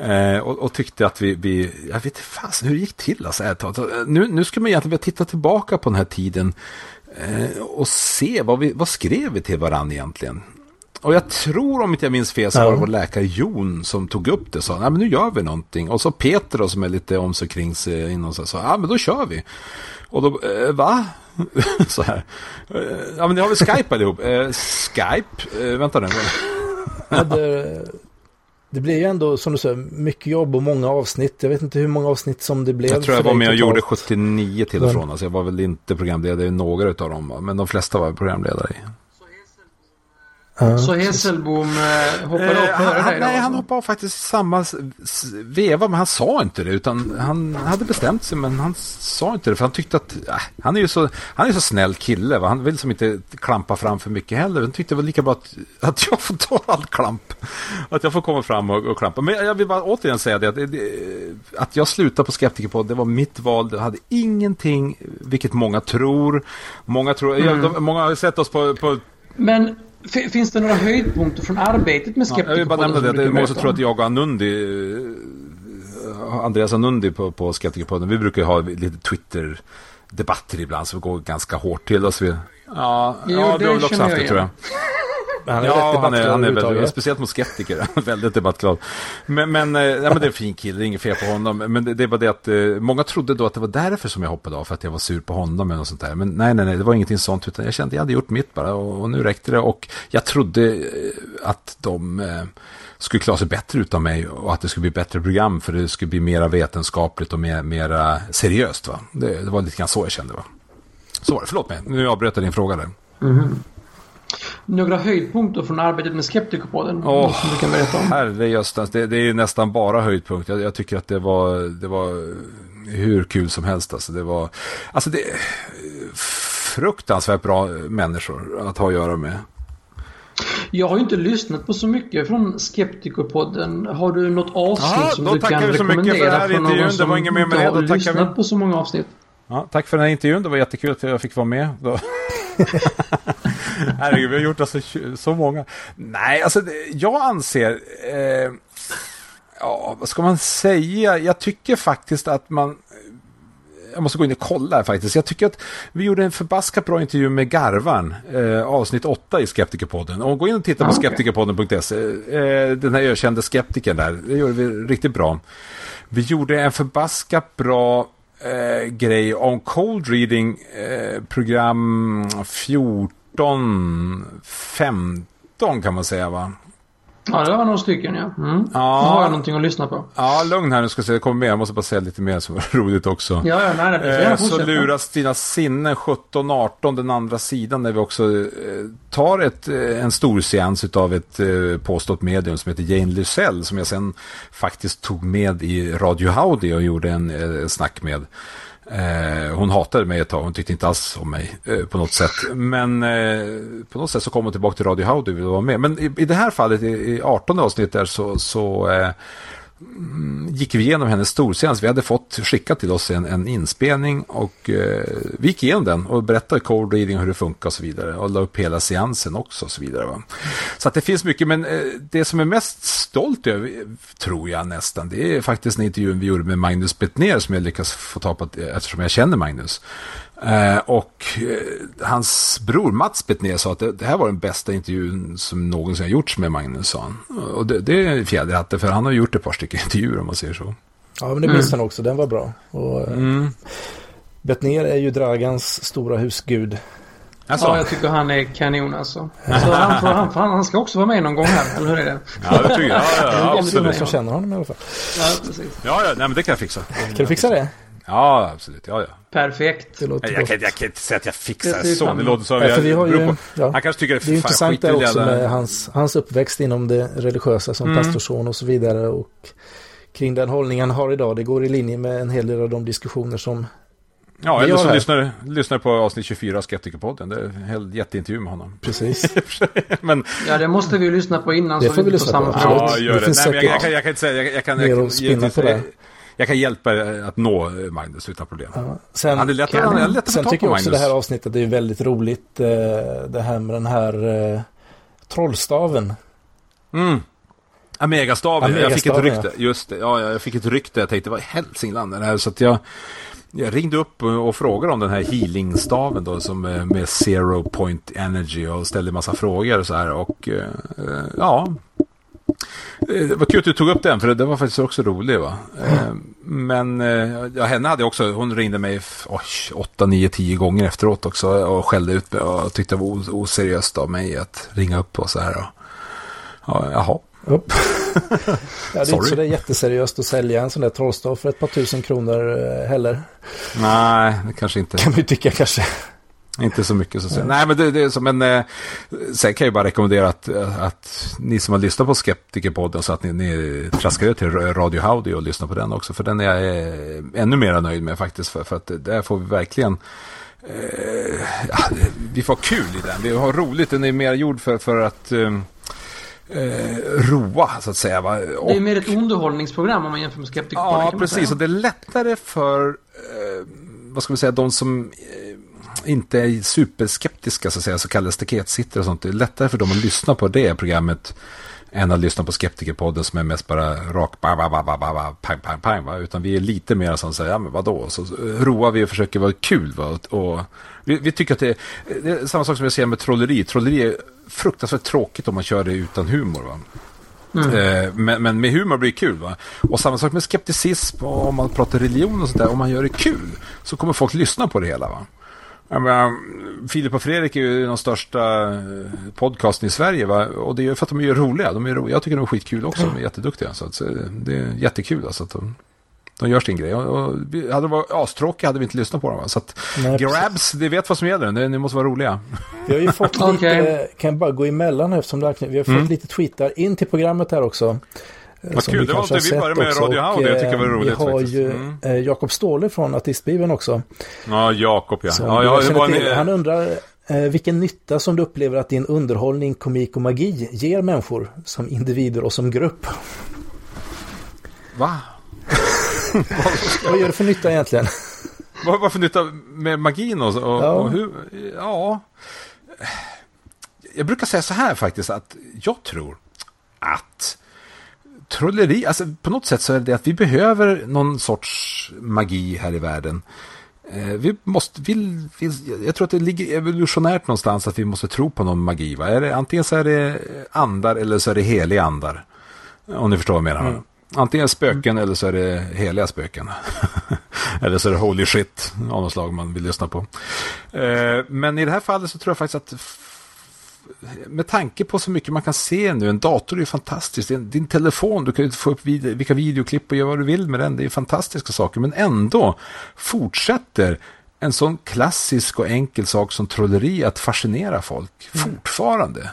Eh, och, och tyckte att vi, vi jag vet inte hur det gick till. Alltså, nu, nu ska man egentligen titta tillbaka på den här tiden eh, och se vad, vi, vad skrev vi till varandra egentligen. Och jag tror, om inte jag minns fel, så var det vår läkare Jon som tog upp det och sa, nej men nu gör vi någonting. Och så Peter då, som är lite om sig kring sig inom sig, sa, ja men då kör vi. Och då, eh, va? så här. Ja men nu har vi Skype allihop. Eh, Skype? Eh, vänta nu. ja, det, det blev ju ändå, som du säger, mycket jobb och många avsnitt. Jag vet inte hur många avsnitt som det blev. Jag tror jag var med och gjorde sjuttionio till och från. Alltså, jag var väl inte programledare i några av dem, men de flesta var programledare i. Uh, så Hesselbom uh, hoppade uh, upp han, han, nej, han hoppade faktiskt samma veva, men han sa inte det, utan han hade bestämt sig, men han sa inte det, för han tyckte att äh, han är ju så, han är så snäll kille, va? Han vill som inte klampa fram för mycket heller. Han tyckte väl lika bra att, att jag får ta allt klamp, att jag får komma fram och, och klampa. Men jag vill bara återigen säga det, att, att jag slutade på Skeptikerpodden, det var mitt val. Det hade ingenting, vilket många tror. Många, tror, mm. jag, de, många har sett oss på, på men finns det några höjdpunkter från arbetet med Skeptikerpodden? Ja, jag vill bara nämna det. Jag måste tro att jag och Anundi, Andreas Anundi på, på Skeptikerpodden, vi brukar ju ha lite Twitter-debatter ibland, så vi går ganska hårt till oss. Ja, ja, ja det vi har väl också haft det, tror jag. Han är ja, han är, han är väldigt, speciellt mot skeptiker, väldigt debattglad. Men, men, nej, men det är en fin kille, inget fel på honom. Men det, det var det att eh, många trodde då att det var därför som jag hoppade av, för att jag var sur på honom eller något sånt där. Men nej, nej, nej, det var ingenting sånt, utan jag kände att jag hade gjort mitt bara, och, och nu räckte det. Och jag trodde att de eh, skulle klara sig bättre utan mig, och att det skulle bli bättre program, för det skulle bli mera vetenskapligt och mer, mera seriöst, va? Det, det var lite grann så jag kände, va? Så var det, förlåt mig, nu avbröt jag din fråga där. Mm-hmm. Några höjdpunkter från arbetet med Skeptikerpodden? Åh, herregjöstans, det, det är nästan bara höjdpunkt. Jag, jag tycker att det var, det var hur kul som helst. Alltså, det var alltså det, fruktansvärt bra människor att ha att göra med. Jag har ju inte lyssnat på så mycket från Skeptikerpodden. Har du något avsnitt Aha, som du kan rekommendera för, för någon som var ingen med inte med har lyssnat vi... på så många avsnitt? Ja, tack för den här intervjun, det var jättekul att jag fick vara med då. Herregud, vi har gjort alltså så många. Nej, alltså jag anser eh, ja, vad ska man säga? Jag tycker faktiskt att man jag måste gå in och kolla här faktiskt. Jag tycker att vi gjorde en förbaskat bra intervju med Garvan, eh, avsnitt åtta i Skeptikerpodden. Och gå in och titta på ah, okay. skeptikerpodden punkt se. Eh, den här ökända skeptiken där. Det gjorde vi riktigt bra. Vi gjorde en förbaskat bra Eh, grej om cold reading, eh, program fjorton femton kan man säga, va? Ja, det var några stycken, ja. Mm. Ja. Nu har jag någonting att lyssna på. Ja, lugn här, nu ska jag se, det kommer med. Jag måste bara säga lite mer som var roligt också. Ja, ja, nej, det eh, så luras dina sinnen sjutton arton, den andra sidan, där vi också eh, tar ett, eh, en stor seans av ett eh, påstått medium som heter Jane Lucelle, som jag sen faktiskt tog med i Radio Howdy och gjorde en eh, snack med. Eh, hon hatade mig ett tag, hon tyckte inte alls om mig eh, på något sätt, men eh, på något sätt så kom hon tillbaka till Radio Howdy och ville vara med, men i, i det här fallet i, i artonde avsnitt där så, så eh, gick vi igenom hennes storscen. Vi hade fått skickat till oss en, en inspelning och eh, vi gick igenom den och berättade cold reading, hur det funkar och så vidare, och la upp hela seansen också och så vidare, va? Så att det finns mycket, men eh, det som är mest stolt över, tror jag nästan, det är faktiskt en intervjun vi gjorde med Magnus Betnér som jag lyckas få ta på eftersom jag känner Magnus. Uh, och uh, hans bror Mats Betnér sa att det, det här var den bästa intervjun som någonsin har gjorts med Magnus, sa han. Och det, det är fjäderhatten, för han har gjort ett par stycken intervjuer om man säger så. Ja, men det minns mm. han också, den var bra. Och, mm. Betnér är ju Dragans stora husgud. Alltså. Ja, jag tycker han är kanon alltså. Så han, får, han, han, han ska också vara med någon gång här, eller hur är det? Ja, det tycker jag. Ja, ja, ja, absolut. Det är någon som känner honom i alla fall. Ja, precis. Ja, ja, nej, men det kan jag fixa. Kan du fixa det? Ja, absolut. Ja, ja. Perfekt. Jag kan, jag kan inte säga att jag fixar det så. Det låter så. Ja, vi har ju, ja. Han kanske tycker det är, det är intressant där också med där. Hans, hans uppväxt inom det religiösa som mm. pastorson och så vidare. Och kring den hållningen han har idag, det går i linje med en hel del av de diskussioner som ja, eller så lyssnar, lyssnar på avsnitt tjugofyra av Skeptikerpodden. Det är en jätteintervju med honom. Precis. Men, ja, det måste vi ju lyssna på innan. Det så får vi lyssna på. Ja, gör det. Det. Nej, säkert, jag, jag, kan, jag kan inte säga. Jag, jag kan, jag, jag, spinna på det. Jag kan hjälpa er att nå Magnus utan problem. Ja, sen han är lätt, han är lätt sen tycker jag också Magnus. Det här avsnittet det är väldigt roligt. Det här med den här eh, trollstaven. Mm. Amegastaven. Amegastaven. Jag fick ett rykte. Ja. Just det. Ja, jag fick ett rykte. Jag tänkte, vad i Hälsingland är det här? Så att jag, jag ringde upp och frågade om den här healingstaven då, som med zero point energy, och ställde en massa frågor och så här. Och eh, ja... Det var kul att du tog upp den, för det var faktiskt också rolig, va? Mm. Men ja, henne hade jag också, hon ringde mig åtta, nio, tio gånger efteråt också och skällde ut mig och tyckte det var oseriöst av mig att ringa upp och så här. Och, ja, jaha. Ja, det är inte så där jätteseriöst att sälja en sån där trollstav för ett par tusen kronor heller. Nej, det kanske inte. Kan man ju tycka kanske. Inte så mycket så att säga. Mm. Nej, men det, det är så, men eh, sen kan jag bara rekommendera att, att ni som har lyssnat på Skeptikerpodden, så att ni, ni traskar er till Radio Howdy och lyssnar på den också, för den är jag eh, ännu mer nöjd med faktiskt, för, för att där får vi verkligen eh, ja, vi får kul i den. Vi har roligt, den är mer gjord för, för att eh, Eh, roa så att säga, va? Och, det är mer ett underhållningsprogram om man jämför med Skeptikerpodden. Ja, precis, och det är lättare för eh, vad ska vi säga, de som eh, inte är superskeptiska så att säga, så kallade staketsittor och sånt. Det är lättare för dem att lyssna på det programmet än att lyssna på Skeptikerpodden som är mest bara rak ba, ba, ba, ba, ba, pang, pang, pang, va? Utan vi är lite mer som säger, ja men vadå? Så roar vi och försöker vara kul, va? Och vi, vi tycker att det är, det är samma sak som jag säger med trolleri. Trolleri är fruktansvärt tråkigt om man kör det utan humor, va? Mm. Men, men med humor blir det kul, va? Och samma sak med skepticism, om man pratar religion och sånt där, om man gör det kul så kommer folk lyssna på det hela, va? Jag menar, Filip och Fredrik är ju den största podcasten i Sverige, va? Och det är för att de är roliga, de är roliga. Jag tycker de är skitkul också, de är jätteduktiga, så att det är jättekul alltså, att de, de gör sin grej, och, och hade de varit astråkiga hade vi inte lyssnat på dem, va? Så att nej, grabs, det vet vad som gäller, ni, ni måste vara roliga. Vi har ju fått lite, okay. Kan jag bara gå emellan eftersom det här, vi har fått mm. lite tweetar in till programmet här också. Vad kul, det var det vi började med också. Radio Howdy, jag tycker det var roligt. Vi har faktiskt. ju mm. Jakob Ståle från Artistbibeln också. Ja, Jakob, ja. ja, ja det var en... Han undrar eh, vilken nytta som du upplever att din underhållning, komik och magi ger människor som individer och som grupp. Va? Vad gör det för nytta egentligen? Vad, vad för nytta med magin och, och, ja. och hur? Ja. Jag brukar säga så här faktiskt, att jag tror att trolleri, alltså på något sätt så är det att vi behöver någon sorts magi här i världen. Vi måste, vi, vi, jag tror att det ligger evolutionärt någonstans att vi måste tro på någon magi, va? Är det, antingen så är det andar eller så är det heliga andar. Om ni förstår vad jag menar. Mm. Antingen spöken eller så är det heliga spöken. Eller så är det holy shit av något slag man vill lyssna på. Men i det här fallet så tror jag faktiskt att med tanke på så mycket man kan se nu, en dator är ju fantastisk, din telefon, du kan ju få upp vid- vilka videoklipp och göra vad du vill med den, det är fantastiska saker, men ändå fortsätter en sån klassisk och enkel sak som trolleri att fascinera folk mm. fortfarande,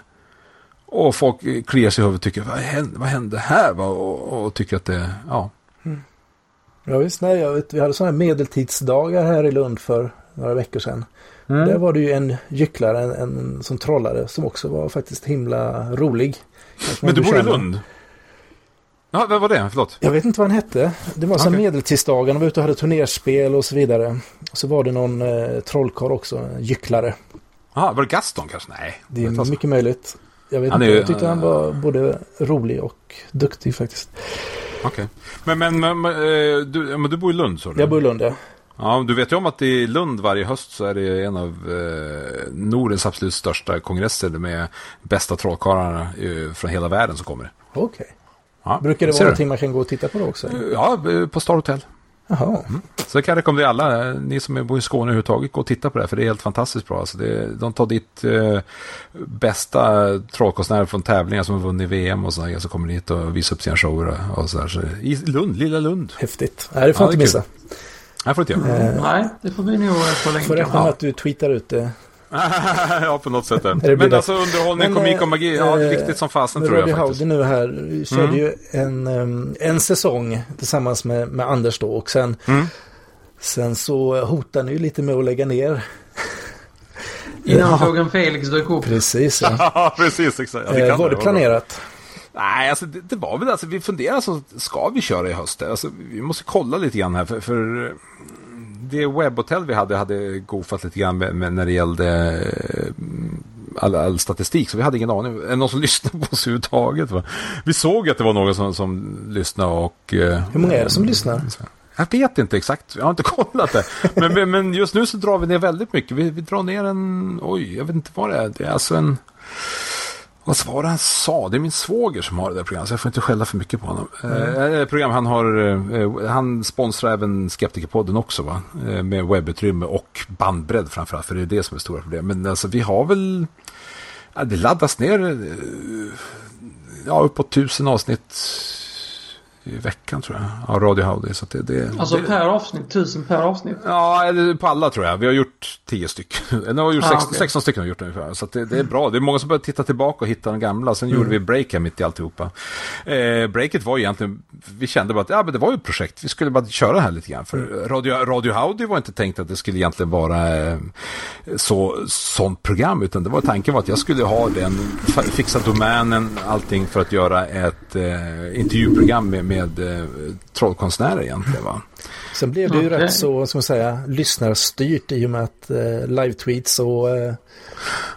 och folk kliar sig i huvudet och tycker, vad hände, vad hände här, och, och tycker att det, ja mm. ja visst, nej, jag vet, vi hade sådana här medeltidsdagar här i Lund för några veckor sedan. Mm. Där var det ju en gycklare, en, en som trollade, som också var faktiskt himla rolig. Men du bor i Lund? Ja, vad var det? Förlåt. Jag vet inte vad han hette. Det var så okay. Medeltidsdagen, de var ute och hade turnerspel och så vidare. Och så var det någon eh, trollkarl också, en gycklare. Ja, var det Gaston kanske? Nej. Det är mycket alltså. möjligt. Jag vet han inte, är, jag tyckte han var både rolig och duktig faktiskt. Okej. Okay. Men, men, men, men, du, men du bor i Lund, så du? Jag bor i Lund, ja. Ja, du vet ju om att i Lund varje höst så är det en av eh, Nordens absolut största kongresser med bästa trollkarlarna eh, från hela världen som kommer. Okej. Okay. Ja, brukar det vara någonting man kan gå och titta på då också? Eller? Ja, på Star Hotel. Jaha. Mm. Så kan jag rekommendera alla, ni som bor i Skåne överhuvudtaget, gå och titta på det här, för det är helt fantastiskt bra. Alltså det, de tar ditt eh, bästa trollkonstnärer från tävlingar som har vunnit V M och sådär, så kommer ni hit och visar upp sina shower och sådär. Så i Lund, lilla Lund. Häftigt. Nej, det får ja, inte det missa. Nej, får inte göra. Eh, Nej, det får vi nog på länken. Får räkna med att du tweetar ut det. Ja, på något sätt. Men alltså underhållning, men, komik och magi, ja, eh, riktigt som fasen tror jag faktiskt. Howdy nu här körde mm. ju en, en säsong tillsammans med, med Anders då, och sen, mm. sen så hotar ni ju lite med att lägga ner. Innan frågan Felix dök upp. Precis, ja. Precis, exakt. Ja, det eh, var det planerat? Nej, alltså det, det var väl alltså, vi funderar så alltså, ska vi köra i höst? Alltså, vi måste kolla lite grann här för... för det webbhotell vi hade hade gofat lite grann med, med när det gällde all, all statistik, så vi hade ingen aning. Någon som lyssnade på oss överhuvudtaget, va? Vi såg att det var någon som, som lyssnade och... Hur många är det som lyssnar? Jag vet inte exakt, jag har inte kollat det. Men, men just nu så drar vi ner väldigt mycket. Vi, vi drar ner en... Oj, jag vet inte vad det är. Det är alltså en... Vad svarade han sa? Det är min svåger som har det där programmet, så jag får inte skälla för mycket på honom. Mm. Eh, program han har, eh, han sponsrar även Skeptikerpodden också, va? Eh, med webbutrymme och bandbredd framförallt, för det är det som är stora problem. Men alltså vi har väl, ja, det laddas ner eh, ja, uppåt tusen avsnitt i veckan tror jag, av Radio Howdy. Så att det, det, alltså det, per avsnitt, tusen per avsnitt? Ja, eller på alla tror jag. Vi har gjort tio stycken. Eller har gjort ah, sex, okay. sexton stycken har gjort ungefär. Så att det, det är bra. Det är många som börjar titta tillbaka och hitta de gamla. Sen mm. gjorde vi break här mitt i alltihopa. Eh, breaket var egentligen, vi kände bara att ja, men det var ju ett projekt. Vi skulle bara köra här lite grann. För mm. Radio, Radio Howdy var inte tänkt att det skulle egentligen vara eh, så, sånt program, utan det var tanken var att jag skulle ha den, fixa domänen, allting för att göra ett eh, intervjuprogram med, med med eh, trollkonstnärer egentligen, va? Sen blev det ju okay. rätt så, ska man säga, lyssnarstyrt i och med att eh, live-tweets och eh,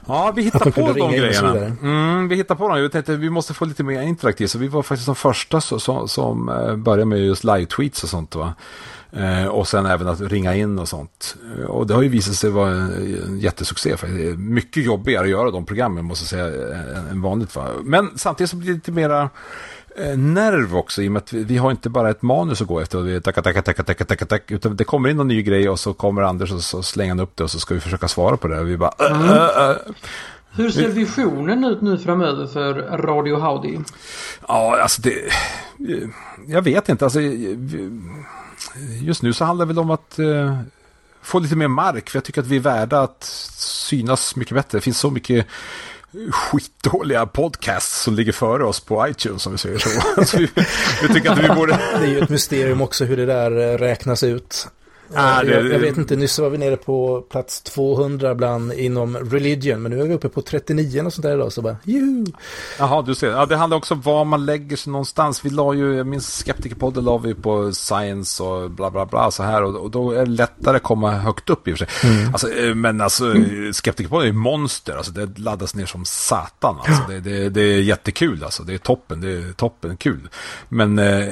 ja, vi hittar på de grejerna. Mm, vi hittar på dem. Jag tänkte vi måste få lite mer interaktivt, så vi var faktiskt de första så, så, som eh, började med just live-tweets och sånt, va? Eh, och sen även att ringa in och sånt. Och det har ju visat sig vara en, en jättesuccé. För det är mycket jobbigare att göra de programmen, måste jag säga, än, än vanligt, va? Men samtidigt så blir det lite mera nerv också, i och med att vi, vi har inte bara ett manus att gå efter och vi tacka, tacka, tacka, tacka, tacka, tacka, utan det kommer in någon ny grej och så kommer Anders och så slänger han upp det och så ska vi försöka svara på det och vi bara äh, äh, äh. Hur ser visionen ut nu framöver för Radio Howdy? Ja, alltså det jag vet inte, alltså just nu så handlar det väl om att uh, få lite mer mark, för jag tycker att vi är värda att synas mycket bättre. Det finns så mycket skitdåliga podcasts som ligger före oss på iTunes, som vi säger så. Alltså, vi, vi tycker att vi borde... Det är ju ett mysterium också hur det där räknas ut. Ah, det... jag, jag vet inte, nyss var vi nere på plats tvåhundra bland inom religion, men nu är vi uppe på trettionio och sånt där idag, så bara, juhu! Jaha, du ser. Ja, det handlar också om var man lägger sig någonstans. Vi la ju, jag minns Skeptikerpodden la vi på science och bla bla bla så här, och, och då är det lättare att komma högt upp i och för sig. Mm. Alltså, men alltså, mm. Skeptikerpodden är ju monster, alltså det laddas ner som satan, alltså. det, det, det är jättekul, alltså. Det är toppen, det är toppen kul. Men eh,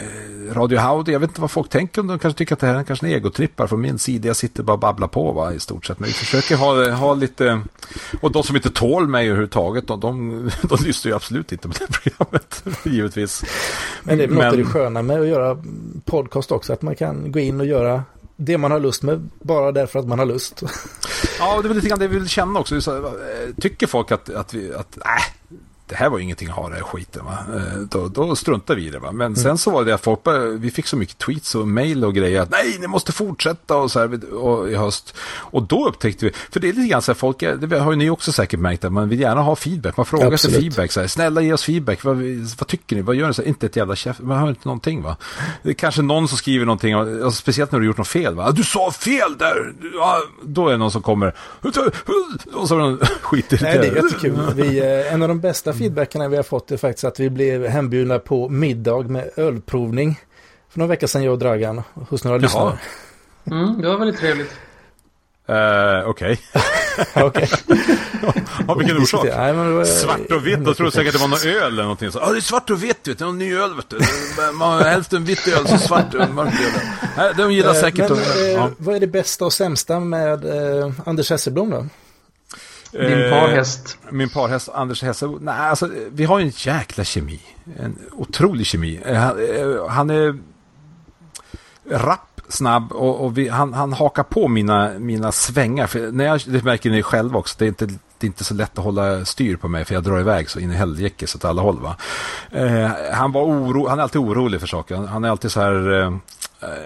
Radio Howdy, jag vet inte vad folk tänker om, de kanske tycker att det här är kanske en egotrippar från min sida, jag sitter bara och babblar på, va, i stort sett, men jag försöker ha, ha lite, och de som inte tål mig överhuvudtaget, de, de, de lyssnar ju absolut inte på det programmet, givetvis. Men det är men... det sköna med att göra podcast också, att man kan gå in och göra det man har lust med, bara därför att man har lust. Ja, det är lite grann det vi vill känna också. Tycker folk att, att vi, att, nej, det här var ju ingenting att ha, det här skiten, va? Då, då struntar vi i det, va? Men mm. sen så var det att folk bara, vi fick så mycket tweets och mejl och grejer att nej, ni måste fortsätta och så här, och i höst. Och då upptäckte vi, för det är lite grann så här, folk, det har ju ni också säkert märkt, men man vill gärna ha feedback, man frågar sig feedback så här, snälla ge oss feedback, vad, vad tycker ni, vad gör ni, så här, inte ett jävla chef, man hör inte någonting, va? Det är kanske någon som skriver någonting, alltså, speciellt när du gjort något fel, va? Du sa fel där! Ja, då är det någon som kommer och så är det någon skit i det. Nej, det är jättekul. Vi, en av de bästa feedbackarna vi har fått är faktiskt att vi blev hembjudna på middag med ölprovning för några veckor sedan, jag och Dragan, hos några lyssnare. Mm, det var väldigt trevligt. Uh, Okej. Okay. okay. Av vilken orsak? Nej, men var... Svart och vitt, jag tror säkert det var någon öl eller någonting. Ja, ah, det är svart och vitt, vet du, någon ny öl, vet du. Man har hälften vitt öl, så svart och mörkt öl. De gillar säkert uh, men, och... uh, ja. Vad är det bästa och sämsta med uh, Anders Hesselbom då? Din parhäst. Eh, min parhäst, Anders Hesselbom. Nej, alltså, vi har ju en jäkla kemi. En otrolig kemi. Eh, han, eh, han är rapp, snabb och, och vi, han, han hakar på mina, mina svängar. För när jag, det märker ni själv också, det är, inte, det är inte så lätt att hålla styr på mig för jag drar iväg så in i helgäcket så åt alla håll. Va? Eh, han, var oro, han är alltid orolig för saker. Han, han är alltid så här... Eh,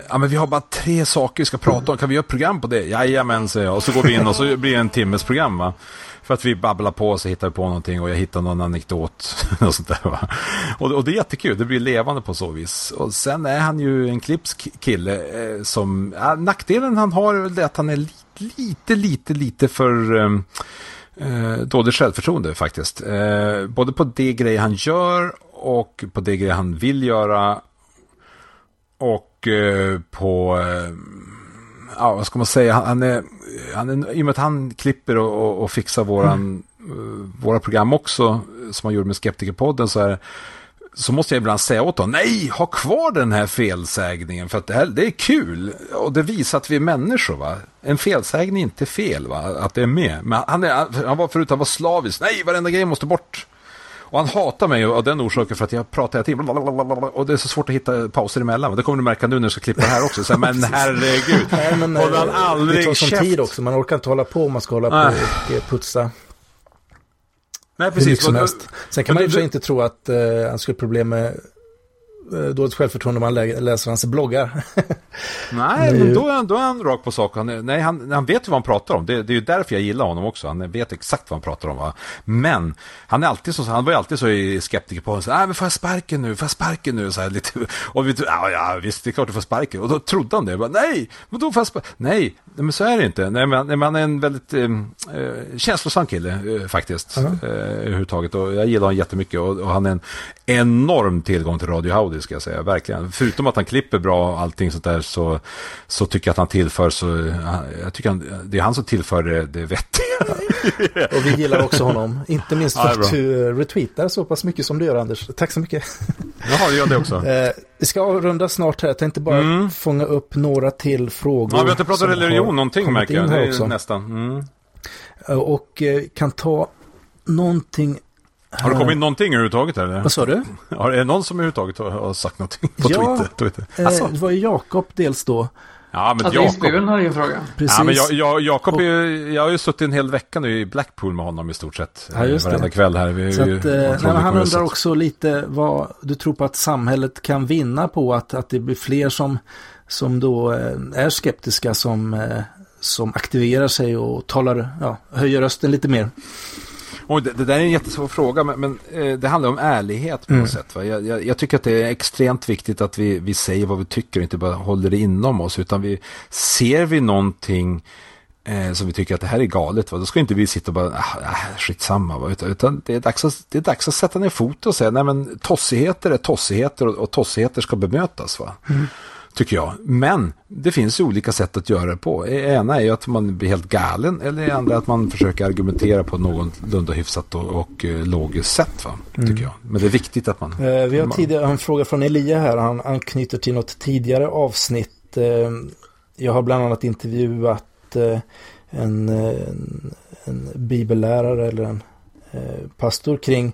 ja, men vi har bara tre saker vi ska prata om. Kan vi göra ett program på det? Jajamän, säger jag. Och så går vi in och så blir det en timmes program, va? För att vi babblar på och så hittar vi på någonting och jag hittar någon anekdot och sånt där, va? Och, och det är jättekul. Det blir levande på så vis. Och sen är han ju en klipsk kille eh, som... Ja, nackdelen han har är väl att han är li- lite, lite, lite för... Eh, dåligt självförtroende faktiskt. Eh, både på det grej han gör och på det grej han vill göra och på ja, vad ska man säga, han är, han är, i och med att han klipper och, och fixar våran, mm. våra program också som han gjorde med Skeptikerpodden så här, så måste jag ibland säga åt honom, nej, ha kvar den här felsägningen för att det, här, det är kul och det visar att vi är människor, va? En felsägning är inte fel, va? Att det är med, men han, är, han var förut, han var slavisk, nej, varenda grej måste bort. Och han hatar mig av den orsaken för att jag pratar till och det är så svårt att hitta pauser emellan. Det kommer du märka nu när du ska klippa det här också. Så här, men herregud. Nej, men, och man aldrig det tar sån tid också. Man orkar inte hålla på om man ska hålla på och putsa. Nej, precis. Som helst. Sen kan men, man ju du... inte tro att uh, han skulle ha problem med dåligt självförtroende om man lä- läser hans bloggar. Nej, men då är han, då är han rak på saken. Nej, han, han vet ju vad han pratar om. Det, det är ju därför jag gillar honom också. Han vet exakt vad han pratar om. Va? Men han, är alltid så, han var ju alltid så skeptiker på honom. Nej, men får jag sparken nu? Får jag sparken nu? Så här, lite. Och vi, ja, ja, visst, det är klart du får sparken. Och då trodde han det. Bara, nej, men då får jag sparken. Nej, men så är det inte. Nej, men han är en väldigt eh, känslosam kille eh, faktiskt. Uh-huh. Eh, överhuvudtaget. Och jag gillar honom jättemycket. Och, och han är en enorm tillgång till Radio Howdy, ska jag säga, verkligen. Förutom att han klipper bra och allting sånt där, så, så tycker jag att han tillför, så jag tycker han, det är han som tillför det, det vettiga. Och vi gillar också honom, inte minst för att du retweetar så pass mycket som du gör, Anders. Tack så mycket. Jaha, du gör det också. Vi ska avrunda snart här, jag tänkte bara mm. fånga upp några till frågor. Ja, vi har inte pratat religion någonting, märker jag. Det är nästan. Mm. Och kan ta någonting. Har det kommit någonting överhuvudtaget? Eller? Vad sa du? Är det någon som överhuvudtaget har sagt någonting på ja, Twitter? Twitter. Alltså. Eh, det var ju Jakob dels då. Ja, men alltså, Jakob har ju en fråga. Precis. Ja, men jag, jag, Jakob och, ju, jag har ju suttit en hel vecka nu i Blackpool med honom i stort sett. Ja, just varenda det. Kväll här. Vi så ju, att, eh, han undrar också lite vad du tror på att samhället kan vinna på att, att det blir fler som, som då är skeptiska som, som aktiverar sig och talar, ja, höjer rösten lite mer. Och det, det där är en jättesvår fråga, men, men eh, det handlar om ärlighet på något mm. sätt. Va? Jag, jag, jag tycker att det är extremt viktigt att vi, vi säger vad vi tycker och inte bara håller det inom oss, utan vi ser vi någonting eh, som vi tycker att det här är galet, va? Då ska inte vi sitta och bara, ah, skitsamma, va? Utan, utan det, är dags att, det är dags att sätta ner fot och säga, nej men tossigheter är tossigheter och, och tossigheter ska bemötas, va? Mm. Tycker jag. Men det finns ju olika sätt att göra det på. Ena är ju att man blir helt galen, eller andra att man försöker argumentera på någorlunda hyfsat och, och logiskt sätt, va? Mm. Tycker jag. Men det är viktigt att man... Eh, vi har man... tidigare en fråga från Elia här. Han anknyter till något tidigare avsnitt. Eh, jag har bland annat intervjuat eh, en, en, en bibellärare eller en eh, pastor kring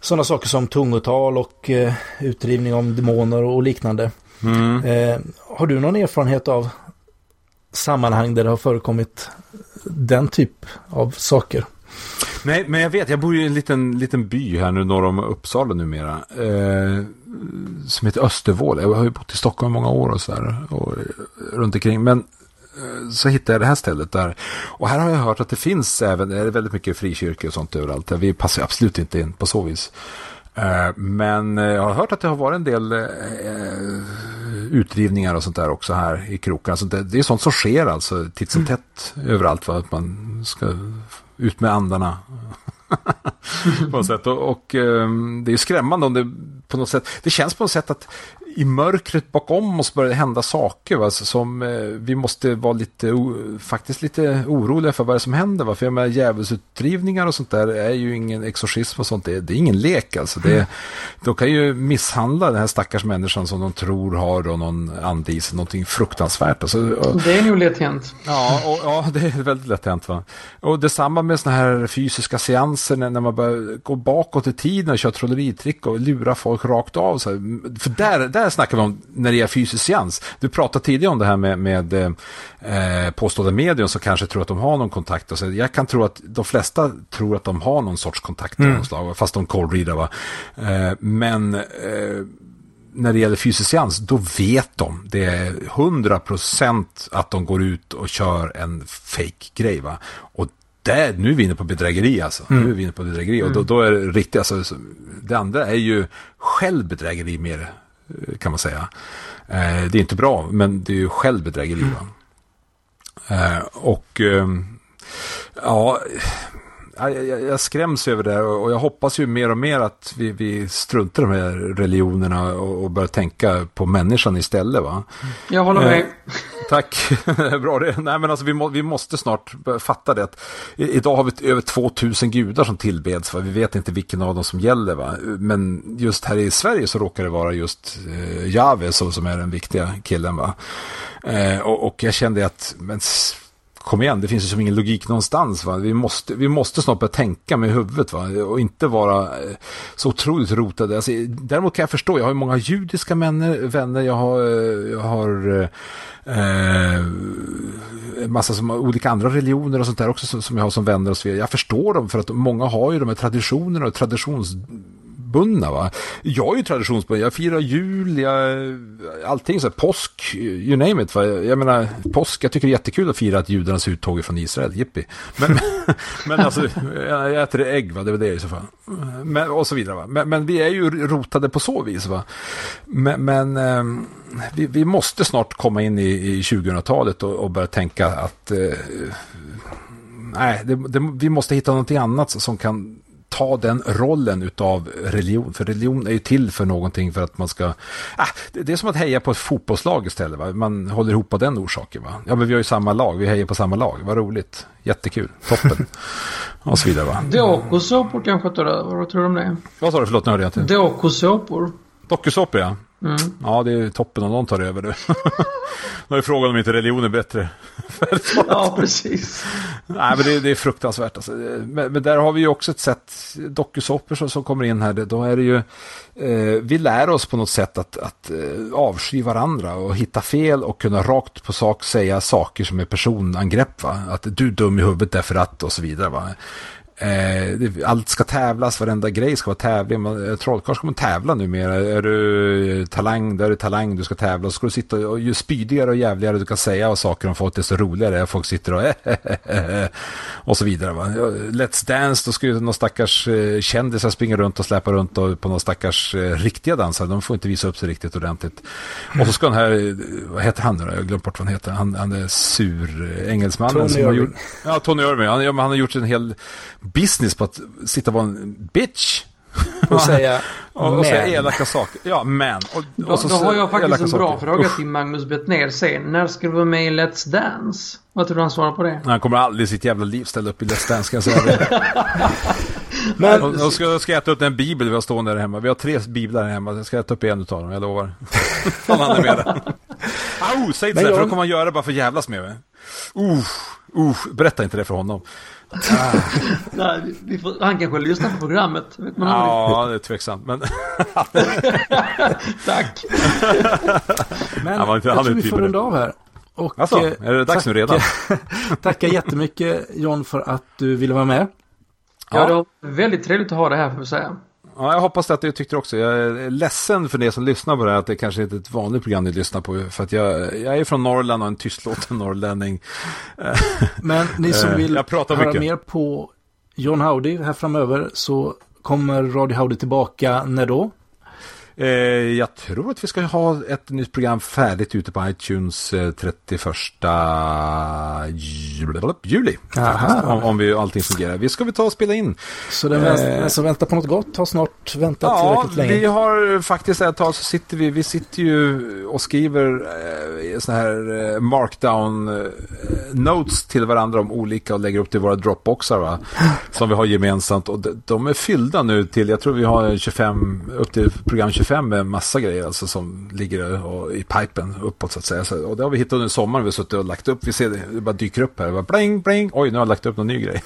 sådana saker som tungotal och eh, utrivning om demoner och liknande. Mm. Eh, har du någon erfarenhet av sammanhang där det har förekommit den typ av saker? Nej, men jag vet, jag bor ju i en liten, liten by här nu norr om Uppsala numera eh, som heter Östervåla. Jag har ju bott i Stockholm många år och så där, och runt omkring, men så hittade jag det här stället där. Och här har jag hört att det finns även, det är väldigt mycket frikyrkor och sånt överallt. Vi passar absolut inte in på så vis. Men jag har hört att det har varit en del utrivningar och sånt där också här i krokarna. Alltså det är sånt som sker alltså titt som tätt mm. överallt, för att man ska ut med andarna. på något sätt. Och, och det är skrämmande om det på något sätt. Det känns på något sätt att i mörkret bakom oss börjar hända saker, va? Alltså, som vi måste vara lite o- faktiskt lite oroliga för vad det som händer, va? För jag menar, djävulsutdrivningar och sånt där är ju ingen exorcism och sånt, det är, det är ingen lek alltså. Det, de kan ju misshandla den här stackars människan som de tror har då någon ande i sig, någonting fruktansvärt alltså. Det är nog lätt hänt. Ja, och, ja, det är väldigt lätt hänt, va? Och detsamma med såna här fysiska seanser när, när man börjar gå bakåt i tiden och kör trolleritrick och lura folk rakt av så här. För där, där här snackar vi om när det är fysisk seans. Du pratade tidigare om det här med, med eh, påstådda medier som kanske tror att de har någon kontakt. Alltså, jag kan tro att de flesta tror att de har någon sorts kontakt mm. av någon slag, fast de cold reader, va? Eh, men eh, när det gäller fysisk seans, då vet de. Det är hundra procent att de går ut och kör en fake grej, va? Och där, nu är vi inne på bedrägeri alltså. Mm. Nu är vi inne på bedrägeri. Och då, då är det riktigt alltså, det andra är ju självbedrägeri mer, kan man säga. Eh, det är inte bra, men det är ju självbedrägeri. Mm. Eh, och eh, ja, jag, jag skräms över det, och jag hoppas ju mer och mer att vi, vi struntar de här religionerna och, och börjar tänka på människan istället, va? Jag håller med. Eh, tack. Bra det. Nej, men alltså vi, må, vi måste snart fatta det. I, idag har vi över tvåtusen gudar som tillbeds, va? Vi vet inte vilken av dem som gäller, va? Men just här i Sverige så råkar det vara just eh, Jave som, som är den viktiga killen, va? Eh, och, och jag kände att men, kom igen, det finns ju som ingen logik någonstans, va? Vi måste, vi måste snart börja tänka med huvudet, va? Och inte vara så otroligt rotade. Alltså, däremot kan jag förstå, jag har ju många judiska vänner, jag har, jag har eh, en massa som har olika andra religioner och sånt där också som, som jag har som vänner och så vidare. Jag förstår dem för att många har ju de här traditionerna och traditions... bundna, va? Jag är ju traditionsbunden. Jag firar jul, jag, allting så här, påsk, you name it, va? Jag menar, påsk, jag tycker det är jättekul att fira att judarnas uttåg från Israel, jippi. Men, men alltså, jag äter ägg, va? Det är väl det i så fall. Men, och så vidare, va? Men, men vi är ju rotade på så vis, va? Men, men vi, vi måste snart komma in i, i tjugohundratalet och, och börja tänka att eh, nej, det, det, vi måste hitta någonting annat som kan ta den rollen utav religion, för religion är ju till för någonting för att man ska, ah, det, det är som att heja på ett fotbollslag istället, va? Man håller ihop på den orsaken, va? Ja, men vi har ju samma lag, vi hejar på samma lag, vad roligt, jättekul, toppen och så vidare, va? Dokusåpor kanske tar över, vad tror du om det? Vad sa du, förlåt, nu hörde jag inte. Dokusåpor. Dokusåpor, ja. Mm. Ja, det är ju toppen om de tar över det. Då är frågan om inte religion är bättre. Ja, precis. Nej, men det, det är fruktansvärt alltså. men, men där har vi ju också ett sätt, dokusåpor som, som kommer in här, det, då är det ju eh, vi lär oss på något sätt att, att eh, avsky varandra och hitta fel och kunna rakt på sak säga saker som är personangrepp, va? Att du är dum i huvudet därför att och så vidare, va? Allt ska tävlas, varenda grej ska vara tävling. Trollkarl ska man tävla numera. Är du talang, där är du talang, du ska tävla. Så ska du sitta och ju spydigare och jävligare du kan säga och saker om folk, desto roligare folk sitter och och så vidare, va? Let's Dance, då ska ju någon stackars kändisar springa runt och släpa runt och på någon stackars riktiga dansare. De får inte visa upp sig riktigt ordentligt. Och så ska den här, vad heter han nu då? Jag glömde bort vad han heter. Han, han är sur engelsmannen. Tony som har gjort, ja, Tony Irving. Han, ja, men han har gjort en hel business på att sitta och vara en bitch och säga och, och säga elaka saker. Ja, men och, då, och så, då har jag faktiskt en bra saker. Fråga till Magnus Betnér sen. När ska du vara med i Let's Dance? Vad tror du han svarar på det? Han kommer aldrig sitt jävla liv ställa upp i Let's Dance, kan jag säga. Men och, och ska, jag ska äta upp den bibel vi har stående där hemma. Vi har tre biblar där hemma. Jag ska äta upp en utav dem, jag lovar. Han är med där. Au, säg inte så, jag... för då kommer man göra det bara för jävlas med mig. Uh, uh, berätta inte det för honom. Ah. Nej, vi får, han kanske lyssnar på programmet, vet man. Ja, det är tveksamt, men tack. Men han var inte, han vi får runda av här. Och alltså, är det dags tack, nu redan? Tacka jättemycket, John, för att du ville vara med. Ja, ja, det var väldigt trevligt att ha det här, för att säga. Ja, jag hoppas att du tyckte också. Jag är ledsen för det som lyssnar på det här, att det kanske inte är ett vanligt program ni lyssnar på, för att jag, jag är från Norrland och en tystlåten norrlänning. Men ni som vill höra mycket mer på John Howdy här framöver, så kommer Radio Howdy tillbaka när då? Eh, jag tror att vi ska ha ett nytt program färdigt ute på iTunes trettioförsta juli. Om, om vi, allting fungerar. Vi ska vi ta och spela in. Så den eh, som väntar på något gott har snart väntat ja, tillräckligt länge. Ja, vi har faktiskt ett tag så sitter vi, vi sitter ju och skriver eh, så här eh, markdown eh, notes till varandra om olika och lägger upp till våra dropboxar va? Som vi har gemensamt och de, de är fyllda nu till, jag tror vi har tjugofem upp till program tjugofem med massa grejer alltså, som ligger och, i pipen uppåt så att säga. Så, och det har vi hittat under sommaren, vi har suttit och lagt upp, vi ser det, det bara dyker upp här, bara bling bling, oj nu har jag lagt upp någon ny grej.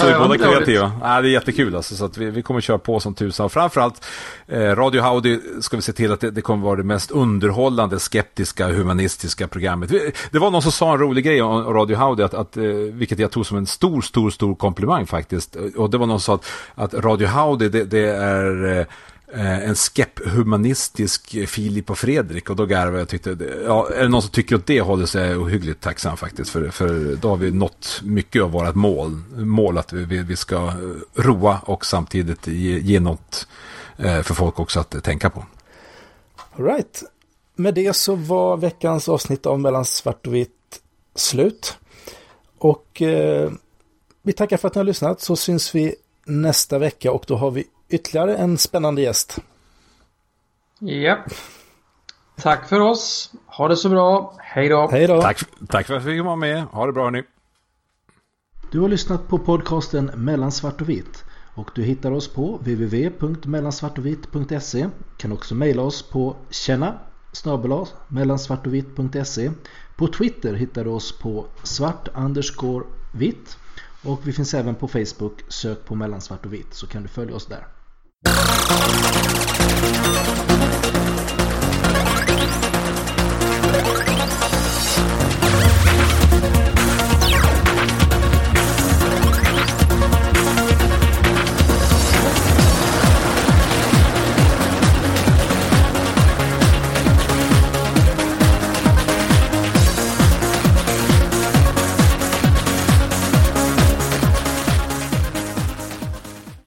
Så vi är båda kreativa. Ja, det är jättekul alltså, så att vi, vi kommer köra på som tusan och framförallt eh, Radio Howdy ska vi se till att det, det kommer vara det mest underhållande, skeptiska, humanistiska programmet. Vi, det var någon som sa en rolig grej om Radio Howdy, att, att, vilket jag tog som en stor, stor, stor komplimang faktiskt, och det var någon som sa att, att Radio Howdy det, det är eh, en skep-humanistisk Filip och Fredrik, och då garvade jag tyckte ja, är det någon som tycker att det håller sig ohyggligt tacksam faktiskt, för, för då har vi nått mycket av vårt mål mål att vi, vi ska roa och samtidigt ge, ge något för folk också att tänka på. All right. Med det så var veckans avsnitt av Mellan svart och vitt slut, och eh, vi tackar för att ni har lyssnat, så syns vi nästa vecka och då har vi ytterligare en spännande gäst. Japp. Tack för oss. Ha det så bra. Hej då. Hej då. Tack, tack för att vi var med. Ha det bra nu. Du har lyssnat på podcasten Mellan svart och vitt. Och du hittar oss på w w w punkt mellansvartovitt punkt se. Du kan också mejla oss på tjena snabel-a mellansvartovitt punkt se. På Twitter hittar du oss på svart underscore vitt. Och vi finns även på Facebook. Sök på Mellan svart och vitt så kan du följa oss där.